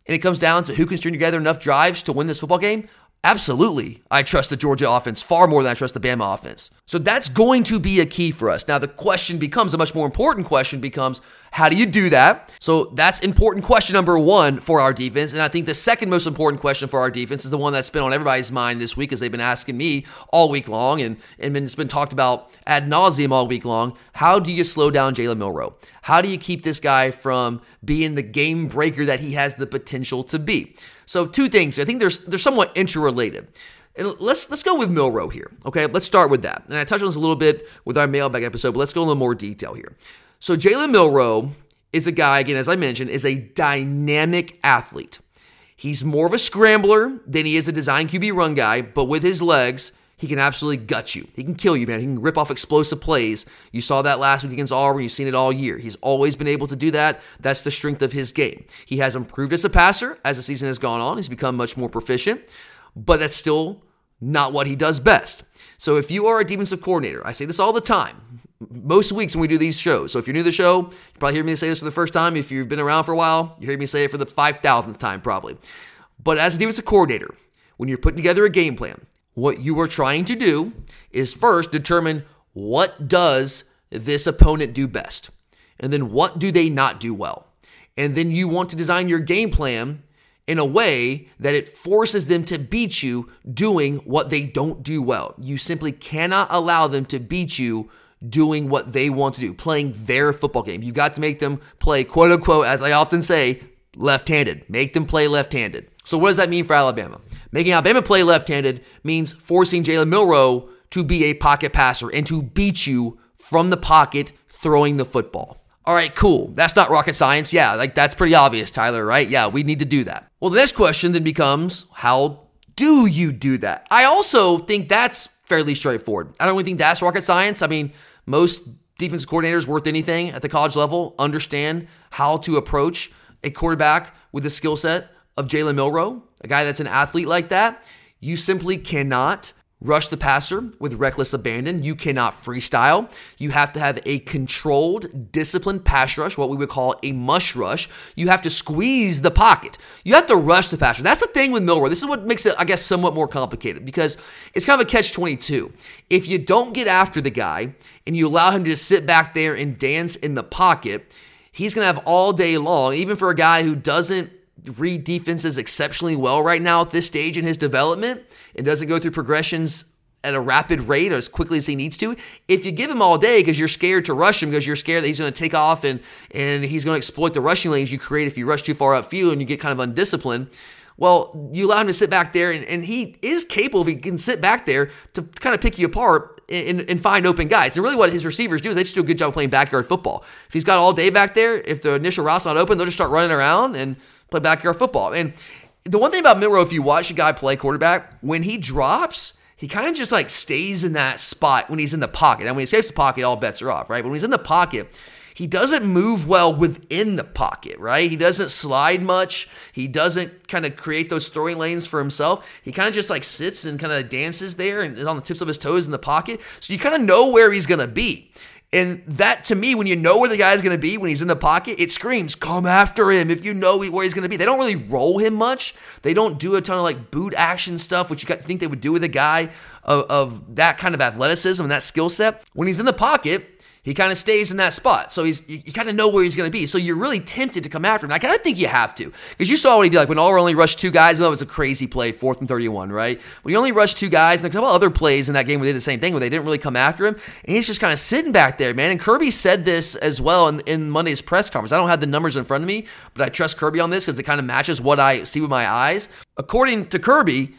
and it comes down to who can string together enough drives to win this football game, absolutely, I trust the Georgia offense far more than I trust the Bama offense. So that's going to be a key for us. Now the question becomes, a much more important question becomes, how do you do that? So that's important question number one for our defense. And I think the second most important question for our defense is the one that's been on everybody's mind this week, as they've been asking me all week long, and, and it's been talked about ad nauseum all week long. How do you slow down Jalen Milroe? How do you keep this guy from being the game breaker that he has the potential to be? So two things. I think they're, they're somewhat interrelated. And let's let's go with Milroe here, okay? Let's start with that. And I touched on this a little bit with our mailbag episode, but let's go in a little more detail here. So Jalen Milroe is a guy, again, as I mentioned, is a dynamic athlete. He's more of a scrambler than he is a design Q B run guy, but with his legs, he can absolutely gut you. He can kill you, man. He can rip off explosive plays. You saw that last week against Auburn. You've seen it all year. He's always been able to do that. That's the strength of his game. He has improved as a passer as the season has gone on. He's become much more proficient, but that's still not what he does best. So if you are a defensive coordinator, I say this all the time, most weeks when we do these shows. So if you're new to the show, you probably hear me say this for the first time. If you've been around for a while, you hear me say it for the five thousandth time probably. But as a defensive coordinator, when you're putting together a game plan, what you are trying to do is first determine what does this opponent do best, and then what do they not do well. And then you want to design your game plan in a way that it forces them to beat you doing what they don't do well. You simply cannot allow them to beat you doing what they want to do, playing their football game. You got to make them play, quote unquote, as I often say, left-handed. Make them play left-handed. So what does that mean for Alabama? Making Alabama play left-handed means forcing Jalen Milroe to be a pocket passer and to beat you from the pocket throwing the football. All right, cool. That's not rocket science. Yeah, like that's pretty obvious, Tyler, right? Yeah, we need to do that. Well, the next question then becomes, how do you do that? I also think that's fairly straightforward. I don't really think that's rocket science. I mean, most defensive coordinators worth anything at the college level understand how to approach a quarterback with the skill set of Jalen Milroe, a guy that's an athlete like that. You simply cannot rush the passer with reckless abandon. You cannot freestyle. You have to have a controlled, disciplined pass rush, what we would call a mush rush. You have to squeeze the pocket. You have to rush the passer. That's the thing with Milroe. This is what makes it, I guess, somewhat more complicated, because it's kind of a catch twenty-two. If you don't get after the guy and you allow him to just sit back there and dance in the pocket, he's going to have all day long, even for a guy who doesn't read defenses exceptionally well right now at this stage in his development and doesn't go through progressions at a rapid rate or as quickly as he needs to. If you give him all day because you're scared to rush him, because you're scared that he's going to take off and, and he's going to exploit the rushing lanes you create if you rush too far upfield and you get kind of undisciplined, well, you allow him to sit back there, and, and he is capable, if he can sit back there, to kind of pick you apart and, and find open guys. And really what his receivers do is they just do a good job playing backyard football. If he's got all day back there, if the initial route's not open, they'll just start running around and play backyard football. And the one thing about Milroe, if you watch a guy play quarterback, when he drops, he kind of just like stays in that spot when he's in the pocket. And when he escapes the pocket, all bets are off, right? But when he's in the pocket, he doesn't move well within the pocket, right? He doesn't slide much. He doesn't kind of create those throwing lanes for himself. He kind of just like sits and kind of dances there and is on the tips of his toes in the pocket. So you kind of know where he's going to be. And that, to me, when you know where the guy's going to be when he's in the pocket, it screams, come after him if you know where he's going to be. They don't really roll him much. They don't do a ton of like boot action stuff, which you think they would do with a guy of, of that kind of athleticism and that skill set. When he's in the pocket, He kind of stays in that spot. So he's you, you kind of know where he's going to be. So you're really tempted to come after him. I kind of think you have to. Because you saw what he did. Like when Aller only rushed two guys, that was a crazy play, fourth and thirty-one, right? When you only rushed two guys, and a couple other plays in that game where they did the same thing, where they didn't really come after him. And he's just kind of sitting back there, man. And Kirby said this as well in, in Monday's press conference. I don't have the numbers in front of me, but I trust Kirby on this because it kind of matches what I see with my eyes. According to Kirby,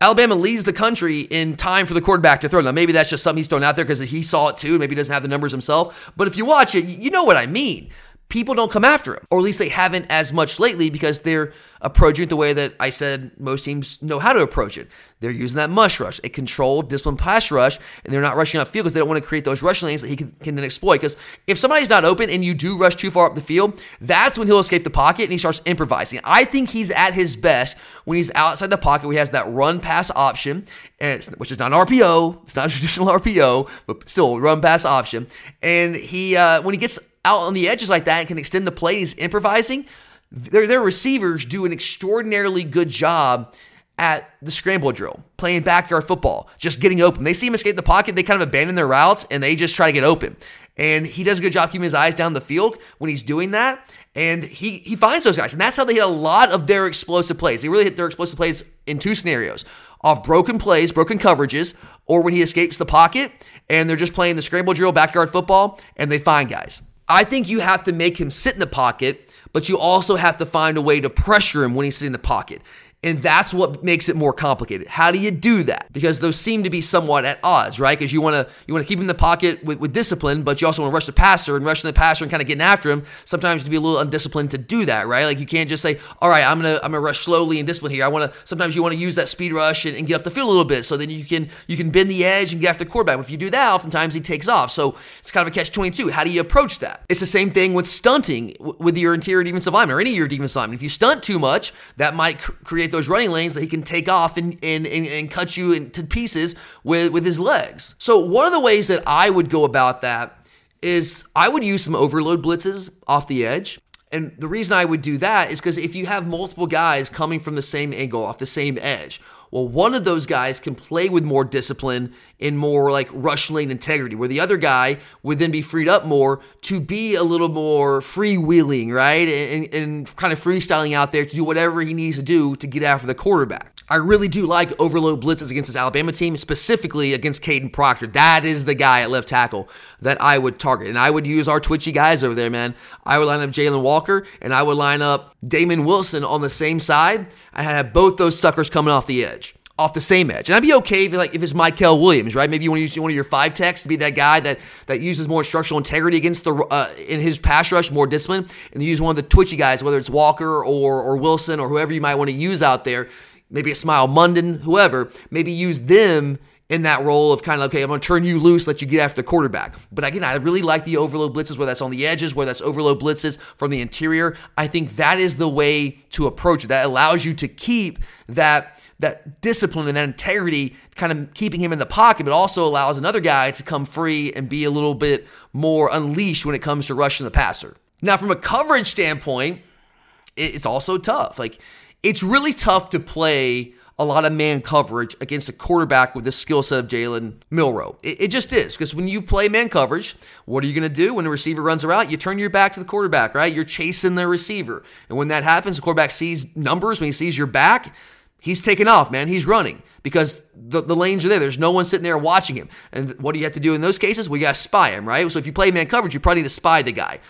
Alabama leads the country in time for the quarterback to throw. Now, maybe that's just something he's thrown out there because he saw it too. Maybe he doesn't have the numbers himself. But if you watch it, you know what I mean. People don't come after him, or at least they haven't as much lately because they're approaching it the way that I said most teams know how to approach it. They're using that mush rush, a controlled, disciplined pass rush, and they're not rushing up field because they don't want to create those rush lanes that he can, can then exploit. Because if somebody's not open and you do rush too far up the field, that's when he'll escape the pocket and he starts improvising. I think he's at his best when he's outside the pocket, where he has that run-pass option, and it's, which is not an R P O. It's not a traditional R P O, but still a run-pass option. And he, uh, when he gets out on the edges like that and can extend the play, he's improvising. Their, their receivers do an extraordinarily good job at the scramble drill, playing backyard football, just getting open. They see him escape the pocket, they kind of abandon their routes, and they just try to get open. And he does a good job keeping his eyes down the field when he's doing that. And he he finds those guys. And that's how they hit a lot of their explosive plays. They really hit their explosive plays in two scenarios: off broken plays, broken coverages, or when he escapes the pocket, and they're just playing the scramble drill, backyard football, and they find guys. I think you have to make him sit in the pocket, but you also have to find a way to pressure him when he's sitting in the pocket. And that's what makes it more complicated. How do you do that? Because those seem to be somewhat at odds, right? Because you want to you want to keep him in the pocket with, with discipline, but you also want to rush the passer and rushing the passer and kind of getting after him. Sometimes you be a little undisciplined to do that, right? Like you can't just say, all right, I'm gonna I'm gonna rush slowly and discipline here. I want to. Sometimes you want to use that speed rush and, and get up the field a little bit, so then you can you can bend the edge and get after the quarterback. If you do that, oftentimes he takes off. So it's kind of a catch twenty-two. How do you approach that? It's the same thing with stunting with your interior defensive lineman or any of your defensive lineman. If you stunt too much, that might cr- create those running lanes that he can take off and and, and, and cut you into pieces with, with his legs. So one of the ways that I would go about that is I would use some overload blitzes off the edge. And the reason I would do that is because if you have multiple guys coming from the same angle off the same edge, well, one of those guys can play with more discipline and more like rush lane integrity, where the other guy would then be freed up more to be a little more freewheeling, right? And, and kind of freestyling out there to do whatever he needs to do to get after the quarterback. I really do like overload blitzes against this Alabama team, specifically against Kadyn Proctor. That is the guy at left tackle that I would target. And I would use our twitchy guys over there, man. I would line up Jalen Walker and I would line up Damon Wilson on the same side. I had both those suckers coming off the edge, off the same edge. And I'd be okay if, like, if it's Michael Williams, right? Maybe you want to use one of your five techs to be that guy that, that uses more structural integrity against the uh, in his pass rush, more discipline, and you use one of the twitchy guys, whether it's Walker or or Wilson or whoever you might want to use out there. Maybe a Smile Munden, whoever, maybe use them in that role of kind of, okay, I'm going to turn you loose, let you get after the quarterback. But again, I really like the overload blitzes, whether that's on the edges, whether that's overload blitzes from the interior. I think that is the way to approach it. That allows you to keep that that discipline and that integrity, kind of keeping him in the pocket, but also allows another guy to come free and be a little bit more unleashed when it comes to rushing the passer. Now, from a coverage standpoint, it's also tough. Like, it's really tough to play a lot of man coverage against a quarterback with the skill set of Jalen Milroe. It, it just is, because when you play man coverage, what are you going to do when the receiver runs a route? You turn your back to the quarterback, right? You're chasing the receiver. And when that happens, the quarterback sees numbers. When he sees your back, he's taking off, man. He's running because the, the lanes are there. There's no one sitting there watching him. And what do you have to do in those cases? Well, you got to spy him, right? So if you play man coverage, you probably need to spy the guy.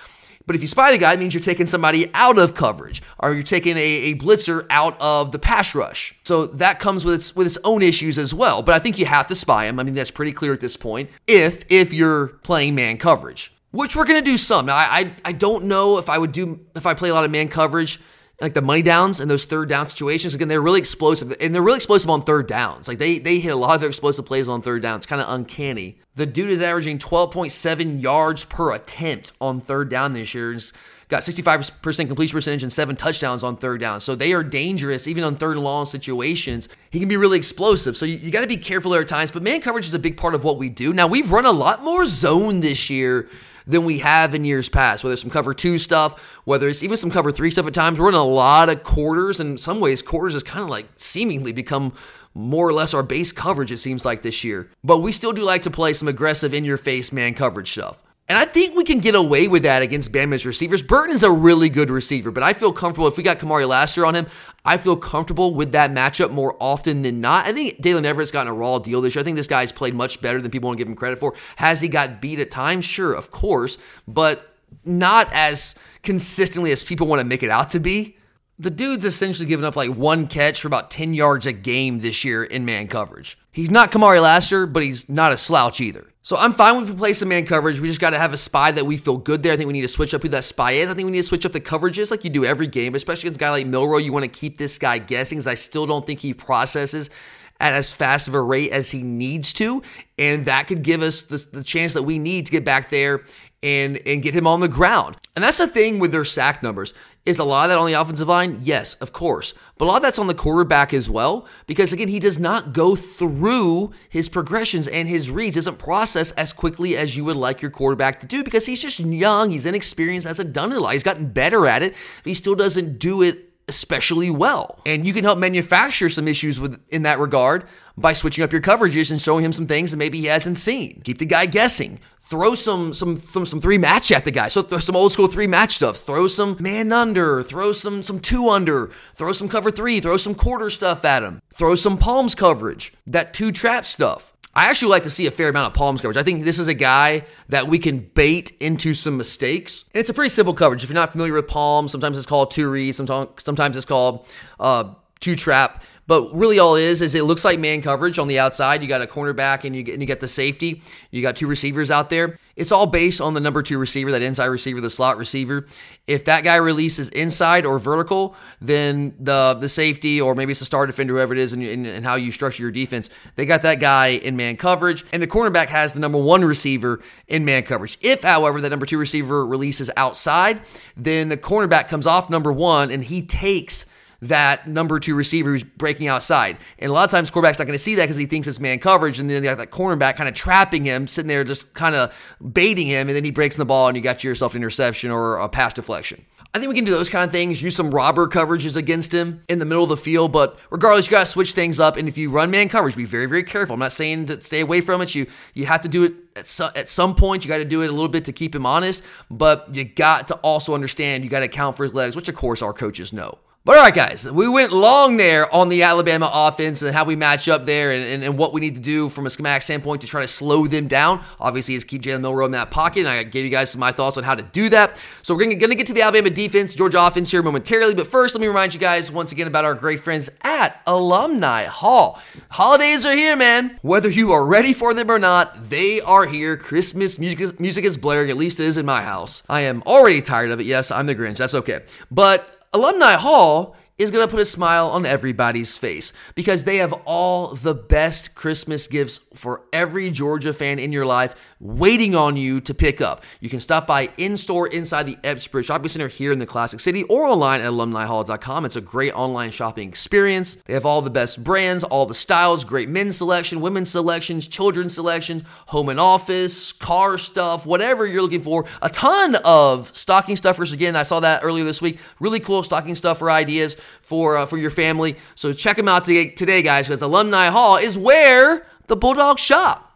But if you spy the guy, it means you're taking somebody out of coverage, or you're taking a, a blitzer out of the pass rush. So that comes with its, with its own issues as well. But I think you have to spy him. I mean, that's pretty clear at this point, if if you're playing man coverage, which we're going to do some. Now, I, I I don't know if I would do, if I play a lot of man coverage, like the money downs and those third down situations. Again, they're really explosive, and they're really explosive on third downs. Like they they hit a lot of their explosive plays on third down. It's kind of uncanny. The dude is averaging twelve point seven yards per attempt on third down this year. He's got sixty-five percent completion percentage and seven touchdowns on third down. So they are dangerous, even on third and long situations. He can be really explosive. So you, you got to be careful there at times, but man coverage is a big part of what we do. Now, we've run a lot more zone this year than we have in years past, whether it's some cover two stuff, whether it's even some cover three stuff at times. We're in a lot of quarters, and in some ways quarters has kind of like seemingly become more or less our base coverage, it seems like, this year. But we still do like to play some aggressive in-your-face man coverage stuff. And I think we can get away with that against Bama's receivers. Burton's a really good receiver, but I feel comfortable if we got Kamari Lassiter on him. I feel comfortable with that matchup more often than not. I think Dalen Everett's gotten a raw deal this year. I think this guy's played much better than people want to give him credit for. Has he got beat at times? Sure, of course, but not as consistently as people want to make it out to be. The dude's essentially given up like one catch for about ten yards a game this year in man coverage. He's not Kamari Lassiter, but he's not a slouch either. So I'm fine with we play some man coverage. We just got to have a spy that we feel good there. I think we need to switch up who that spy is. I think we need to switch up the coverages like you do every game, especially against a guy like Milroe. You want to keep this guy guessing because I still don't think he processes at as fast of a rate as he needs to. And that could give us the, the chance that we need to get back there and and get him on the ground. And that's the thing with their sack numbers. Is a lot of that on the offensive line? Yes, of course. But a lot of that's on the quarterback as well, because again, he does not go through his progressions and his reads, doesn't process as quickly as you would like your quarterback to do, because he's just young, he's inexperienced, hasn't done it a lot. He's gotten better at it, but he still doesn't do it especially well. And you can help manufacture some issues with in that regard by switching up your coverages and showing him some things that maybe he hasn't seen. Keep the guy guessing. Throw some some some, some three match at the guy. So throw some old school three match stuff. Throw some man under. Throw some some two under. Throw some cover three. Throw some quarter stuff at him. Throw some palms coverage. That two trap stuff. I actually like to see a fair amount of palms coverage. I think this is a guy that we can bait into some mistakes. And it's a pretty simple coverage. If you're not familiar with palms, sometimes it's called two read, sometimes, sometimes it's called uh, two trap. But really all it is is it looks like man coverage on the outside. You got a cornerback and you get, and you got the safety. You got two receivers out there. It's all based on the number two receiver, that inside receiver, the slot receiver. If that guy releases inside or vertical, then the the safety, or maybe it's the star defender, whoever it is, and, and, and how you structure your defense, they got that guy in man coverage. And the cornerback has the number one receiver in man coverage. If, however, that number two receiver releases outside, then the cornerback comes off number one and he takes that number two receiver who's breaking outside. And a lot of times quarterback's not going to see that because he thinks it's man coverage, and then you got that cornerback kind of trapping him, sitting there just kind of baiting him, and then he breaks the ball and you got yourself an interception or a pass deflection. I think we can do those kind of things, use some robber coverages against him in the middle of the field, but regardless, you got to switch things up, and if you run man coverage, be very, very careful. I'm not saying to stay away from it. You you have to do it at, su- at some point. You got to do it a little bit to keep him honest, but you got to also understand you got to account for his legs, which of course our coaches know. But all right, guys, we went long there on the Alabama offense and how we match up there and, and, and what we need to do from a schematic standpoint to try to slow them down. Obviously, it's keep Jalen Milroe in that pocket, and I gave you guys some of my thoughts on how to do that. So we're going to get to the Alabama defense, Georgia offense here momentarily. But first, let me remind you guys once again about our great friends at Alumni Hall. Holidays are here, man. Whether you are ready for them or not, they are here. Christmas music, music is blaring, at least it is in my house. I am already tired of it. Yes, I'm the Grinch. That's okay. But Alumni Hall is going to put a smile on everybody's face because they have all the best Christmas gifts for every Georgia fan in your life waiting on you to pick up. You can stop by in-store inside the Epsbridge Shopping Center here in the Classic City or online at alumni hall dot com. It's a great online shopping experience. They have all the best brands, all the styles, great men's selection, women's selections, children's selections, home and office, car stuff, whatever you're looking for. A ton of stocking stuffers. Again, I saw that earlier this week. Really cool stocking stuffer ideas for uh, for your family. So check them out today, today guys, because Alumni Hall is where the Bulldogs shop.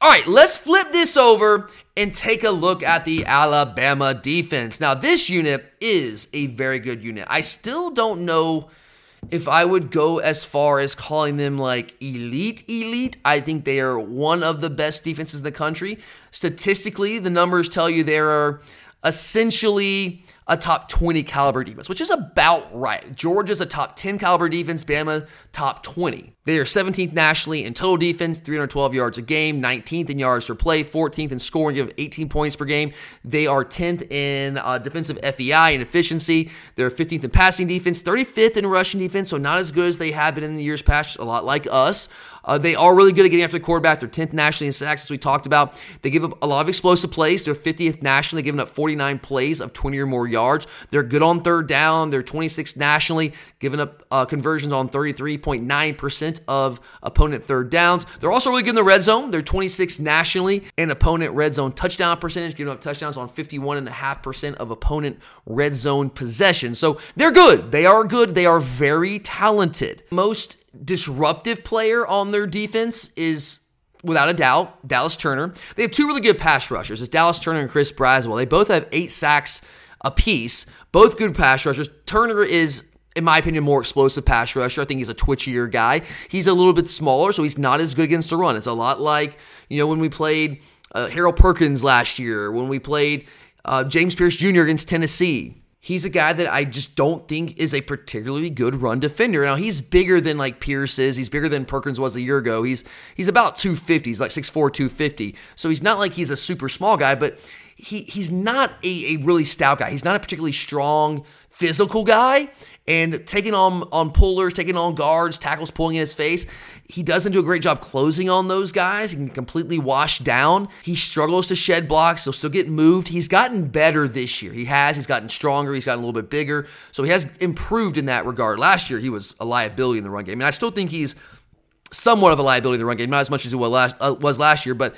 All right, let's flip this over and take a look at the Alabama defense. Now, this unit is a very good unit. I still don't know if I would go as far as calling them like elite, elite. I think they are one of the best defenses in the country. Statistically, the numbers tell you there are essentially a top twenty caliber defense, which is about right. Georgia's a top ten caliber defense, Bama top twenty. They are seventeenth nationally in total defense, three hundred twelve yards a game, nineteenth in yards per play, fourteenth in scoring of eighteen points per game. They are tenth in uh, defensive F E I and efficiency. They're fifteenth in passing defense, thirty-fifth in rushing defense, so not as good as they have been in the years past, a lot like us. Uh, they are really good at getting after the quarterback. They're tenth nationally in sacks, as we talked about. They give up a lot of explosive plays. They're fiftieth nationally, giving up forty-nine plays of twenty or more yards. They're good on third down. They're twenty-sixth nationally, giving up uh, conversions on thirty-three point nine percent of opponent third downs. They're also really good in the red zone. They're twenty-sixth nationally in opponent red zone touchdown percentage, giving up touchdowns on fifty-one point five percent of opponent red zone possessions. So they're good. They are good. They are very talented. Most disruptive player on their defense is, without a doubt, Dallas Turner. They have two really good pass rushers. It's Dallas Turner and Chris Braswell. They both have eight sacks apiece. Both good pass rushers. Turner is, in my opinion, more explosive pass rusher. I think he's a twitchier guy. He's a little bit smaller, so he's not as good against the run. It's a lot like, you know, when we played uh, Harold Perkins last year, when we played uh, James Pierce Junior against Tennessee. He's a guy that I just don't think is a particularly good run defender. Now, he's bigger than like Pierce is. He's bigger than Perkins was a year ago. He's he's about two fifty. He's like six four, two fifty. So he's not like he's a super small guy, but he he's not a, a really stout guy. He's not a particularly strong physical guy. And taking on, on pullers, taking on guards, tackles pulling in his face, he doesn't do a great job closing on those guys. He can completely wash down. He struggles to shed blocks. He'll still get moved. He's gotten better this year. He has. He's gotten stronger. He's gotten a little bit bigger. So he has improved in that regard. Last year, he was a liability in the run game. And I still think he's somewhat of a liability in the run game, not as much as he was last, uh, was last year, but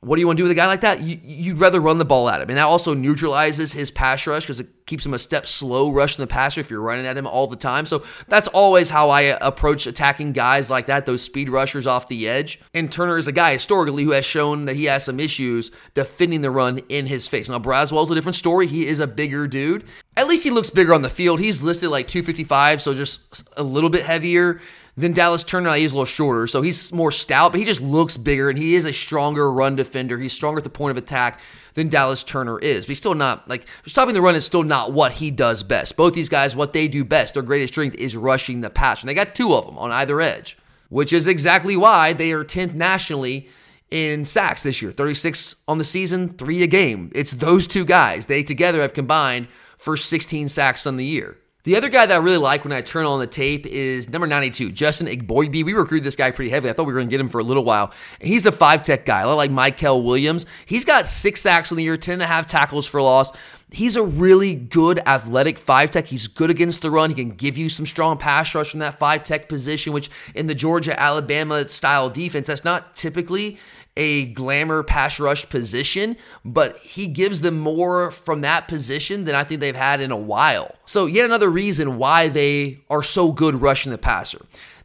what do you want to do with a guy like that? You, you'd rather run the ball at him. And that also neutralizes his pass rush because it keeps him a step slow rushing the passer if you're running at him all the time. So that's always how I approach attacking guys like that, those speed rushers off the edge. And Turner is a guy historically who has shown that he has some issues defending the run in his face. Now, Braswell's a different story. He is a bigger dude. At least he looks bigger on the field. He's listed like two fifty-five, so just a little bit heavier. Then Dallas Turner, he's a little shorter, so he's more stout, but he just looks bigger, and he is a stronger run defender. He's stronger at the point of attack than Dallas Turner is, but he's still not, like, stopping the run is still not what he does best. Both these guys, what they do best, their greatest strength is rushing the pass, and they got two of them on either edge, which is exactly why they are tenth nationally in sacks this year, thirty-six on the season, three a game. It's those two guys. They together have combined for sixteen sacks on the year. The other guy that I really like when I turn on the tape is number ninety-two, Justin Igboigbe. We recruited this guy pretty heavily. I thought we were going to get him for a little while. And he's a five-tech guy, a lot like Michael Williams. He's got six sacks in the year, ten and a half tackles for loss. He's a really good athletic five-tech. He's good against the run. He can give you some strong pass rush from that five-tech position, which in the Georgia-Alabama style defense, that's not typically a glamour pass rush position, but he gives them more from that position than I think they've had in a while. So yet another reason why they are so good rushing the passer.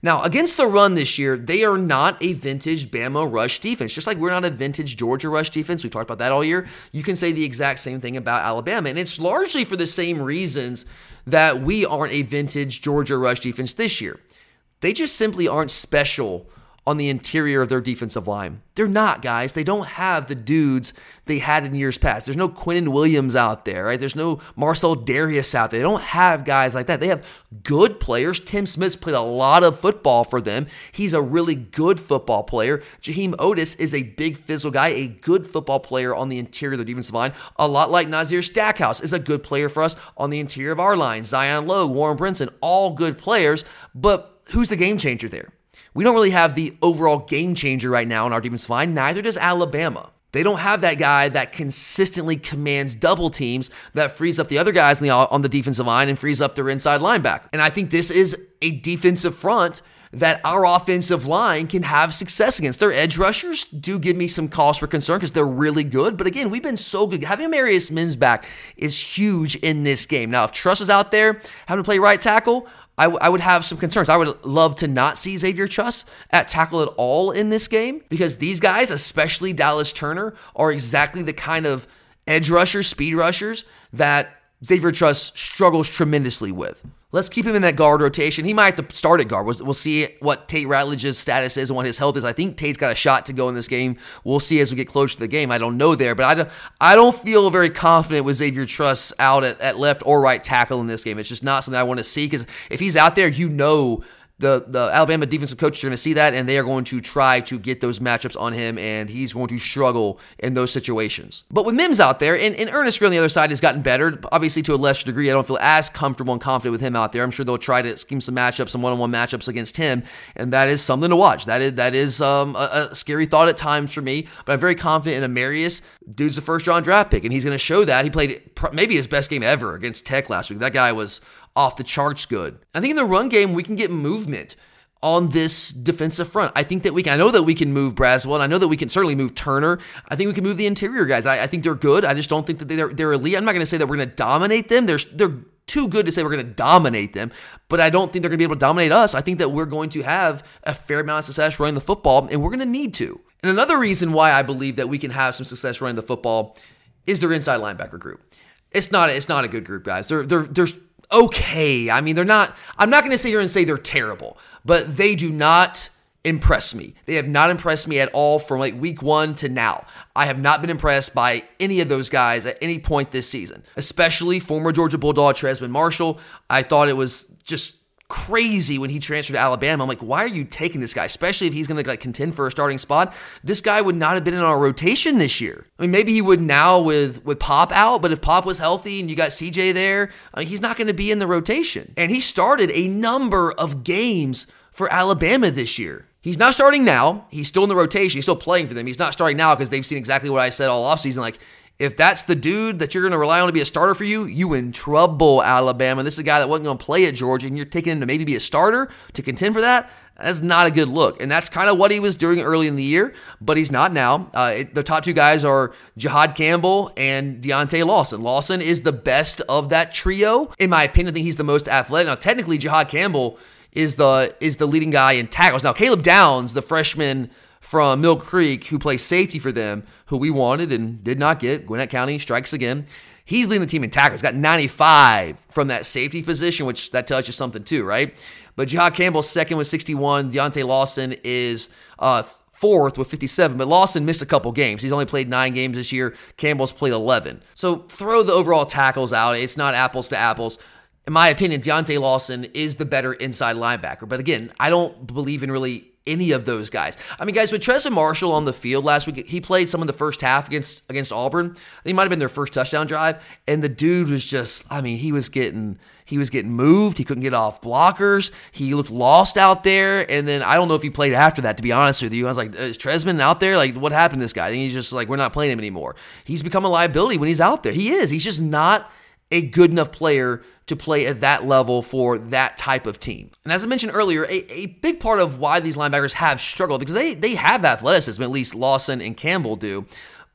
Now, against the run this year, they are not a vintage Bama rush defense. Just like we're not a vintage Georgia rush defense, we've talked about that all year, you can say the exact same thing about Alabama. And it's largely for the same reasons that we aren't a vintage Georgia rush defense this year. They just simply aren't special on the interior of their defensive line. They're not, guys. They don't have the dudes they had in years past. There's no Quinnen Williams out there, right? There's no Marcel Darius out there. They don't have guys like that. They have good players. Tim Smith's played a lot of football for them. He's a really good football player. Jaheim Otis is a big physical guy, a good football player on the interior of the defensive line, a lot like Nazir Stackhouse is a good player for us on the interior of our line. Zion Lowe, Warren Brinson, all good players, but who's the game changer there? We don't really have the overall game changer right now in our defensive line. Neither does Alabama. They don't have that guy that consistently commands double teams that frees up the other guys on the defensive line and frees up their inside linebacker. And I think this is a defensive front that our offensive line can have success against. Their edge rushers do give me some cause for concern because they're really good. But again, we've been so good. Having Marius Mims back is huge in this game. Now, if Truss was out there having to play right tackle, I, w- I would have some concerns. I would love to not see Xavier Truss at tackle at all in this game because these guys, especially Dallas Turner, are exactly the kind of edge rushers, speed rushers that Xavier Truss struggles tremendously with. Let's keep him in that guard rotation. He might have to start at guard. We'll see what Tate Ratledge's status is and what his health is. I think Tate's got a shot to go in this game. We'll see as we get closer to the game. I don't know there, but I don't, I don't feel very confident with Xavier Truss out at, at left or right tackle in this game. It's just not something I want to see because if he's out there, you know the, the Alabama defensive coaches are going to see that, and they are going to try to get those matchups on him, and he's going to struggle in those situations. But with Mims out there, and, and Ernest Greer on the other side has gotten better, obviously to a lesser degree. I don't feel as comfortable and confident with him out there. I'm sure they'll try to scheme some matchups, some one-on-one matchups against him, and that is something to watch. That is that is um, a, a scary thought at times for me, but I'm very confident in a Marius. Dude's a first-round draft pick, and he's going to show that. He played maybe his best game ever against Tech last week. That guy was off the charts good. I think in the run game, we can get movement on this defensive front. I think that we can, I know that we can move Braswell, and I know that we can certainly move Turner. I think we can move the interior guys. I, I think they're good. I just don't think that they're, they're elite. I'm not going to say that we're going to dominate them. They're, they're too good to say we're going to dominate them, but I don't think they're going to be able to dominate us. I think that we're going to have a fair amount of success running the football, and we're going to need to. And another reason why I believe that we can have some success running the football is their inside linebacker group. It's not, it's not a good group, guys. They're, they're, they're, okay. I mean, they're not, I'm not going to sit here and say they're terrible, but they do not impress me. They have not impressed me at all from like week one to now. I have not been impressed by any of those guys at any point this season, especially former Georgia Bulldog Trezmen Marshall. I thought it was just crazy when he transferred to Alabama. I'm like, why are you taking this guy? Especially if he's going to like contend for a starting spot. This guy would not have been in our rotation this year. I mean, maybe he would now with with Pop out, but if Pop was healthy and you got C J there, I mean, he's not going to be in the rotation. And he started a number of games for Alabama this year. He's not starting now. He's still in the rotation. He's still playing for them. He's not starting now because they've seen exactly what I said all offseason. Like, if that's the dude that you're going to rely on to be a starter for you, you in trouble, Alabama. This is a guy that wasn't going to play at Georgia, and you're taking him to maybe be a starter to contend for that? That's not a good look. And that's kind of what he was doing early in the year, but he's not now. Uh, it, the top two guys are Jihad Campbell and Deontae Lawson. Lawson is the best of that trio. In my opinion, I think he's the most athletic. Now, technically, Jihad Campbell is the is the leading guy in tackles. Now, Caleb Downs, the freshman from Mill Creek, who plays safety for them, who we wanted and did not get. Gwinnett County strikes again. He's leading the team in tackles. Got ninety-five from that safety position, which that tells you something too, right? But Jihad Campbell's second with sixty-one. Deontae Lawson is uh, fourth with fifty-seven. But Lawson missed a couple games. He's only played nine games this year. Campbell's played eleven. So throw the overall tackles out. It's not apples to apples. In my opinion, Deontae Lawson is the better inside linebacker. But again, I don't believe in really any of those guys. I mean, guys, with Trezmen Marshall on the field last week, he played some of the first half against against Auburn. He might have been their first touchdown drive, and the dude was just, I mean, he was getting he was getting moved. He couldn't get off blockers. He looked lost out there, and then I don't know if he played after that, to be honest with you. I was like, is Trezmen out there? Like, what happened to this guy? And he's just like, we're not playing him anymore. He's become a liability when he's out there. He is. He's just not a good enough player to play at that level for that type of team. And as I mentioned earlier, a, a big part of why these linebackers have struggled, because they, they have athleticism, at least Lawson and Campbell do,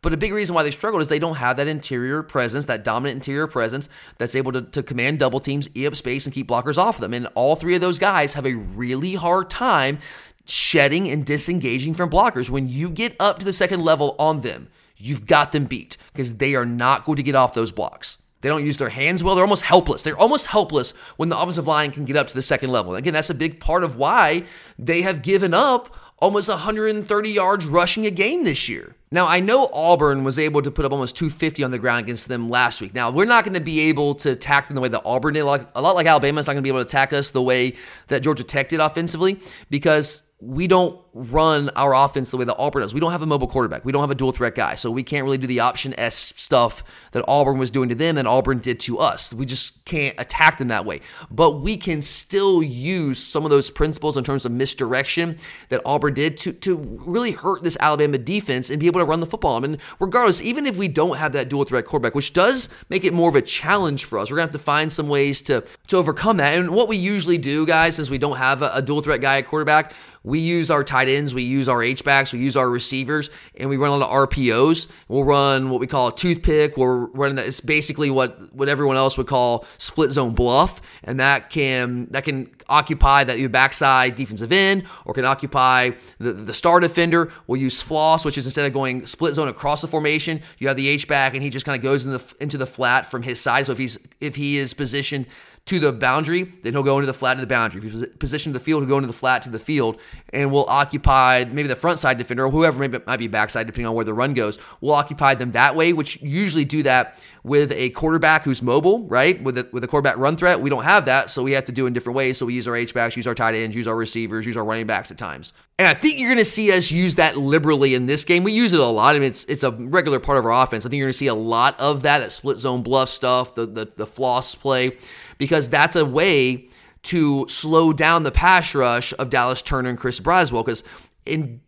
but a big reason why they struggled is they don't have that interior presence, that dominant interior presence that's able to, to command double teams, eat up space, and keep blockers off them. And all three of those guys have a really hard time shedding and disengaging from blockers. When you get up to the second level on them, you've got them beat because they are not going to get off those blocks. They don't use their hands well. They're almost helpless. They're almost helpless when the offensive line can get up to the second level. Again, that's a big part of why they have given up almost one hundred thirty yards rushing a game this year. Now, I know Auburn was able to put up almost two hundred fifty on the ground against them last week. Now, we're not going to be able to attack them the way that Auburn did. A lot like Alabama's not going to be able to attack us the way that Georgia Tech did offensively because we don't run our offense the way that Auburn does. We don't have a mobile quarterback. We don't have a dual threat guy. So we can't really do the option S stuff that Auburn was doing to them and Auburn did to us. We just can't attack them that way. But we can still use some of those principles in terms of misdirection that Auburn did to, to really hurt this Alabama defense and be able to run the football. I mean, regardless, even if we don't have that dual threat quarterback, which does make it more of a challenge for us, we're gonna have to find some ways to to overcome that. And what we usually do, guys, since we don't have a, a dual threat guy at quarterback, we use our tight ends, we use our H-backs, we use our receivers, and we run a lot of R P Os. We'll run what we call a toothpick. We're running that. It's basically what, what everyone else would call split zone bluff, and that can that can occupy that either backside defensive end or can occupy the, the star defender. We'll use floss, which is instead of going split zone across the formation, you have the H-back, and he just kind of goes in the, into the flat from his side. So if he's if he is positioned to the boundary, then he'll go into the flat to the boundary. If he's positioned to the field, he'll go into the flat to the field, and will occupy maybe the front side defender or whoever maybe might be backside, depending on where the run goes. We'll occupy them that way, which usually do that with a quarterback who's mobile, right? With a, with a quarterback run threat, we don't have that, so we have to do it in different ways. So we use our H-backs, use our tight ends, use our receivers, use our running backs at times. And I think you're going to see us use that liberally in this game. We use it a lot, and it's it's a regular part of our offense. I think you're going to see a lot of that, that split zone bluff stuff, the the, the floss play, because that's a way to slow down the pass rush of Dallas Turner and Chris Braswell, because in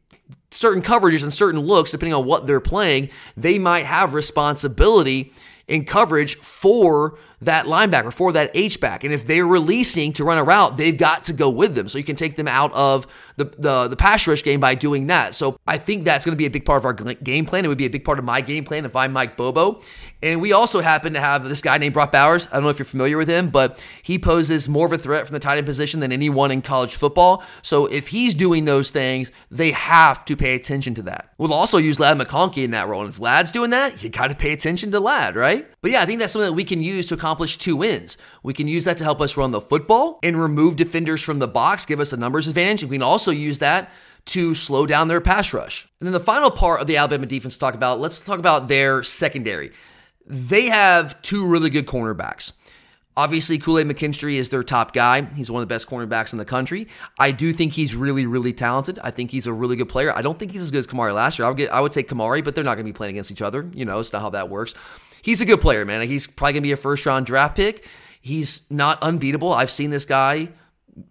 certain coverages and certain looks, depending on what they're playing, they might have responsibility in coverage for that linebacker, for that H-back. And if they're releasing to run a route, they've got to go with them. So you can take them out of the, the, the pass rush game by doing that. So I think that's going to be a big part of our game plan. It would be a big part of my game plan if I'm Mike Bobo. And we also happen to have this guy named Brock Bowers. I don't know if you're familiar with him, but he poses more of a threat from the tight end position than anyone in college football. So if he's doing those things, they have to pay attention to that. We'll also use Ladd McConkey in that role. And if Ladd's doing that, you got to pay attention to Ladd, right? But yeah, I think that's something that we can use to accomplish two wins. We can use that to help us run the football and remove defenders from the box, give us a numbers advantage. And we can also use that to slow down their pass rush. And then the final part of the Alabama defense to talk about, let's talk about their secondary. They have two really good cornerbacks. Obviously, Kool-Aid McKinstry is their top guy. He's one of the best cornerbacks in the country. I do think he's really, really talented. I think he's a really good player. I don't think he's as good as Kamari Lassiter. I would get, I would take Kamari, but they're not going to be playing against each other. You know, it's not how that works. He's a good player, man. He's probably going to be a first-round draft pick. He's not unbeatable. I've seen this guy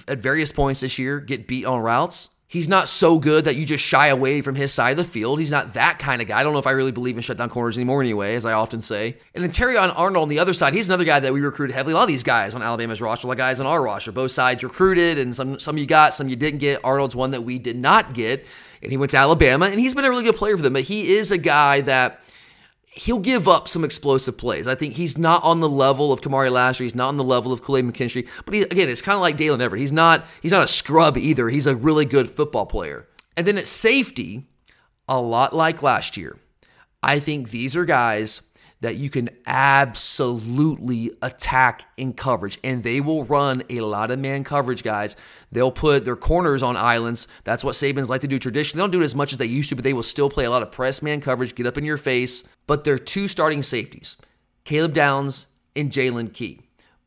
at various points this year get beat on routes. He's not so good that you just shy away from his side of the field. He's not that kind of guy. I don't know if I really believe in shutdown corners anymore anyway, as I often say. And then Terrion Arnold on the other side, he's another guy that we recruited heavily. A lot of these guys on Alabama's roster, a lot of guys on our roster, both sides recruited, and some, some you got, some you didn't get. Arnold's one that we did not get, and he went to Alabama, and he's been a really good player for them. But he is a guy that he'll give up some explosive plays. I think he's not on the level of Kamari Lassiter. He's not on the level of Kool-Aid McKinstry. But he, again, it's kind of like Dalen Everett. He's not, he's not a scrub either. He's a really good football player. And then at safety, a lot like last year, I think these are guys that you can absolutely attack in coverage. And they will run a lot of man coverage, guys. They'll put their corners on islands. That's what Sabans like to do traditionally. They don't do it as much as they used to, but they will still play a lot of press man coverage, get up in your face. But they're two starting safeties, Caleb Downs and Jalen Key.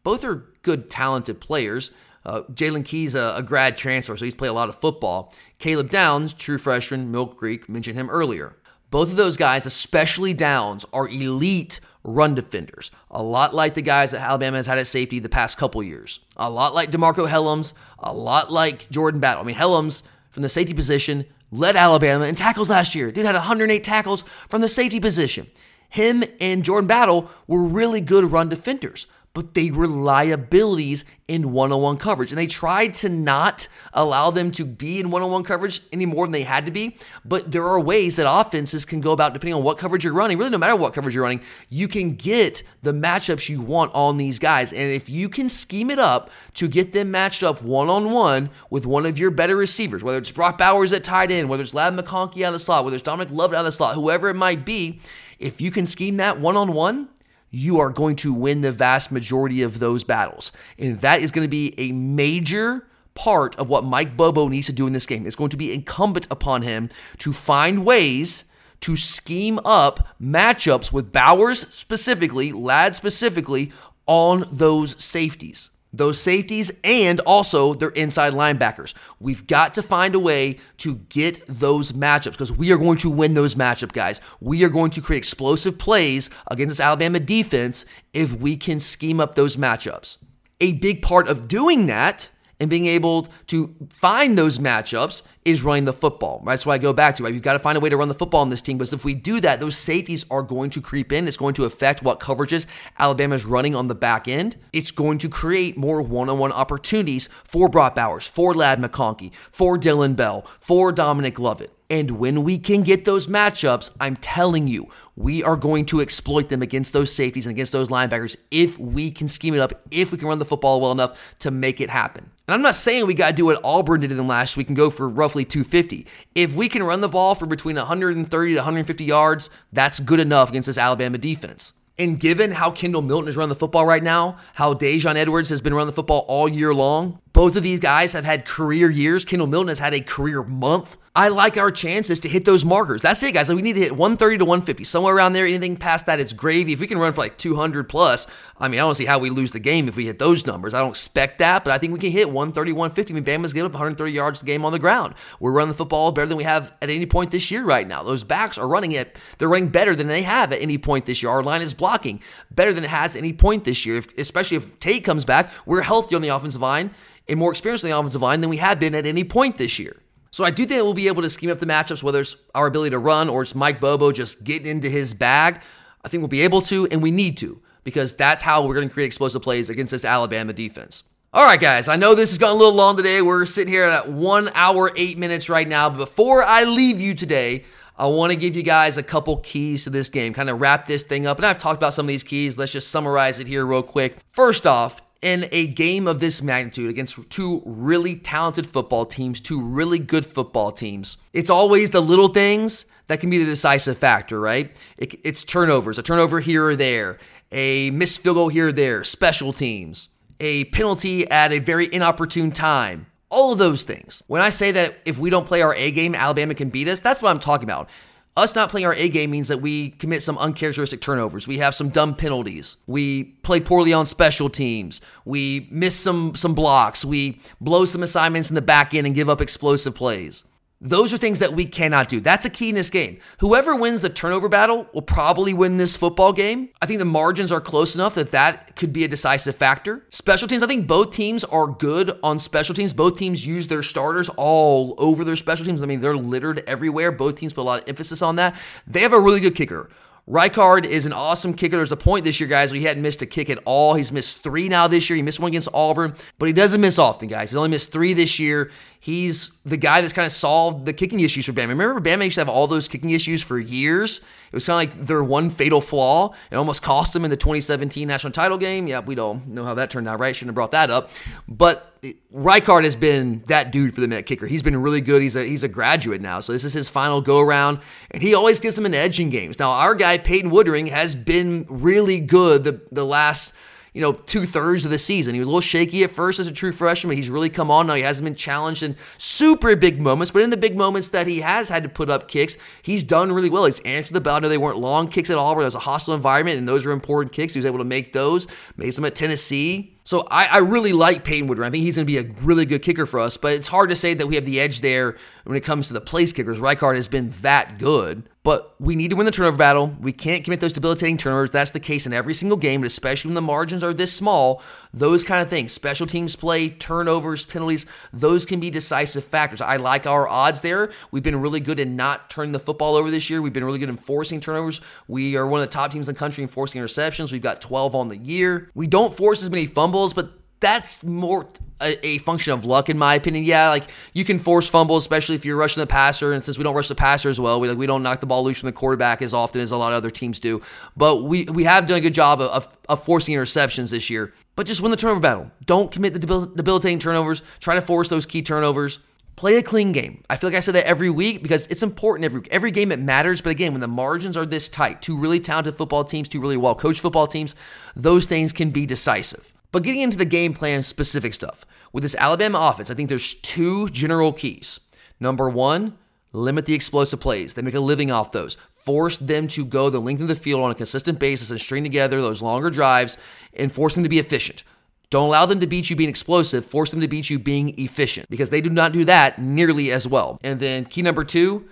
Both are good, talented players. Uh, Jalen Key's a, a grad transfer, so he's played a lot of football. Caleb Downs, true freshman, Milk Creek, mentioned him earlier. Both of those guys, especially Downs, are elite run defenders. A lot like the guys that Alabama has had at safety the past couple years. A lot like DeMarco Hellums, a lot like Jordan Battle. I mean, Hellums, from the safety position, led Alabama in tackles last year. Dude had one hundred eight tackles from the safety position. Him and Jordan Battle were really good run defenders, but they were liabilities in one-on-one coverage. And they tried to not allow them to be in one-on-one coverage any more than they had to be. But there are ways that offenses can go about, depending on what coverage you're running. Really, no matter what coverage you're running, you can get the matchups you want on these guys. And if you can scheme it up to get them matched up one-on-one with one of your better receivers, whether it's Brock Bowers at tight end, whether it's Ladd McConkey out of the slot, whether it's Dominic Lovett out of the slot, whoever it might be, if you can scheme that one-on-one, you are going to win the vast majority of those battles. And that is going to be a major part of what Mike Bobo needs to do in this game. It's going to be incumbent upon him to find ways to scheme up matchups with Bowers specifically, Ladd specifically, on those safeties. Those safeties and also their inside linebackers. We've got to find a way to get those matchups because we are going to win those matchups, guys. We are going to create explosive plays against this Alabama defense if we can scheme up those matchups. A big part of doing that and being able to find those matchups is running the football. That's what I go back to. Right? You've got to find a way to run the football on this team. Because if we do that, those safeties are going to creep in. It's going to affect what coverages Alabama's running on the back end. It's going to create more one-on-one opportunities for Brock Bowers, for Ladd McConkey, for Dylan Bell, for Dominic Lovett. And when we can get those matchups, I'm telling you, we are going to exploit them against those safeties and against those linebackers if we can scheme it up, if we can run the football well enough to make it happen. And I'm not saying we got to do what Auburn did in last week and go for roughly two hundred fifty. If we can run the ball for between one hundred thirty to one hundred fifty yards, that's good enough against this Alabama defense. And given how Kendall Milton is running the football right now, how Dejon Edwards has been running the football all year long, Both of these guys have had career years. Kendall Milton has had a career month. I like our chances to hit those markers. That's it, guys. Like, we need to hit one thirty to one fifty, somewhere around there. Anything past that, it's gravy. If we can run for like two hundred plus, I mean, I don't see how we lose the game if we hit those numbers. I don't expect that, but I think we can hit one thirty, one fifty. I mean, Bama's given up one hundred thirty yards a game on the ground. We're running the football better than we have at any point this year right now. Those backs are running it. They're running better than they have at any point this year. Our line is blocking better than it has at any point this year, if, especially if Tate comes back. We're healthier on the offensive line and more experienced on the offensive line than we have been at any point this year. So I do think we'll be able to scheme up the matchups, whether it's our ability to run or it's Mike Bobo just getting into his bag. I think we'll be able to, and we need to, because that's how we're going to create explosive plays against this Alabama defense. All right, guys, I know this has gone a little long today. We're sitting here at one hour, eight minutes right now. But before I leave you today, I want to give you guys a couple keys to this game, kind of wrap this thing up. And I've talked about some of these keys. Let's just summarize it here real quick. First off, in a game of this magnitude against two really talented football teams, two really good football teams, it's always the little things that can be the decisive factor, right? It, it's turnovers, a turnover here or there, a missed field goal here or there, special teams, a penalty at a very inopportune time, all of those things. When I say that if we don't play our A game, Alabama can beat us, that's what I'm talking about. Us not playing our A game means that we commit some uncharacteristic turnovers. We have some dumb penalties. We play poorly on special teams. We miss some, some blocks. We blow some assignments in the back end and give up explosive plays. Those are things that we cannot do. That's a key in this game. Whoever wins the turnover battle will probably win this football game. I think the margins are close enough that that could be a decisive factor. Special teams, I think both teams are good on special teams. Both teams use their starters all over their special teams. I mean, they're littered everywhere. Both teams put a lot of emphasis on that. They have a really good kicker. Rijkaard is an awesome kicker. There's a point this year, guys, where he hadn't missed a kick at all. He's missed three now this year. He missed one against Auburn, but he doesn't miss often, guys. He's only missed three this year. He's the guy that's kind of solved the kicking issues for Bama. Remember, Bama used to have all those kicking issues for years. It was kind of like their one fatal flaw. It almost cost them in the twenty seventeen national title game. Yeah, we don't know how that turned out, right? Shouldn't have brought that up. But Rijkaard has been that dude for them at kicker. He's been really good. He's a he's a graduate now, so this is his final go-around, and he always gives them an edge in games. Now, our guy, Peyton Woodring, has been really good the, the last, you know, two-thirds of the season. He was a little shaky at first as a true freshman, but he's really come on now. He hasn't been challenged in super big moments, but in the big moments that he has had to put up kicks, he's done really well. He's answered the bell. I know they weren't long kicks at all, but it was a hostile environment, and those are important kicks. He was able to make those, made some at Tennessee. So I, I really like Peyton Woodring. I think he's going to be a really good kicker for us, but it's hard to say that we have the edge there when it comes to the place kickers. Rijkaard has been that good, but we need to win the turnover battle. We can't commit those debilitating turnovers. That's the case in every single game, but especially when the margins are this small, those kind of things, special teams play, turnovers, penalties, those can be decisive factors. I like our odds there. We've been really good in not turning the football over this year. We've been really good in forcing turnovers. We are one of the top teams in the country in forcing interceptions. We've got twelve on the year. We don't force as many fumbles, but that's more a, a function of luck, in my opinion. Yeah, like you can force fumbles, especially if you're rushing the passer. And since we don't rush the passer as well, we like we don't knock the ball loose from the quarterback as often as a lot of other teams do. But we we have done a good job of, of, of forcing interceptions this year. But just win the turnover battle. Don't commit the debil- debilitating turnovers. Try to force those key turnovers. Play a clean game. I feel like I said that every week because it's important every every game. It matters. But again, when the margins are this tight, two really talented football teams, two really well-coached football teams, those things can be decisive. But getting into the game plan specific stuff, with this Alabama offense, I think there's two general keys. Number one, limit the explosive plays. They make a living off those. Force them to go the length of the field on a consistent basis and string together those longer drives and force them to be efficient. Don't allow them to beat you being explosive. Force them to beat you being efficient because they do not do that nearly as well. And then key number two,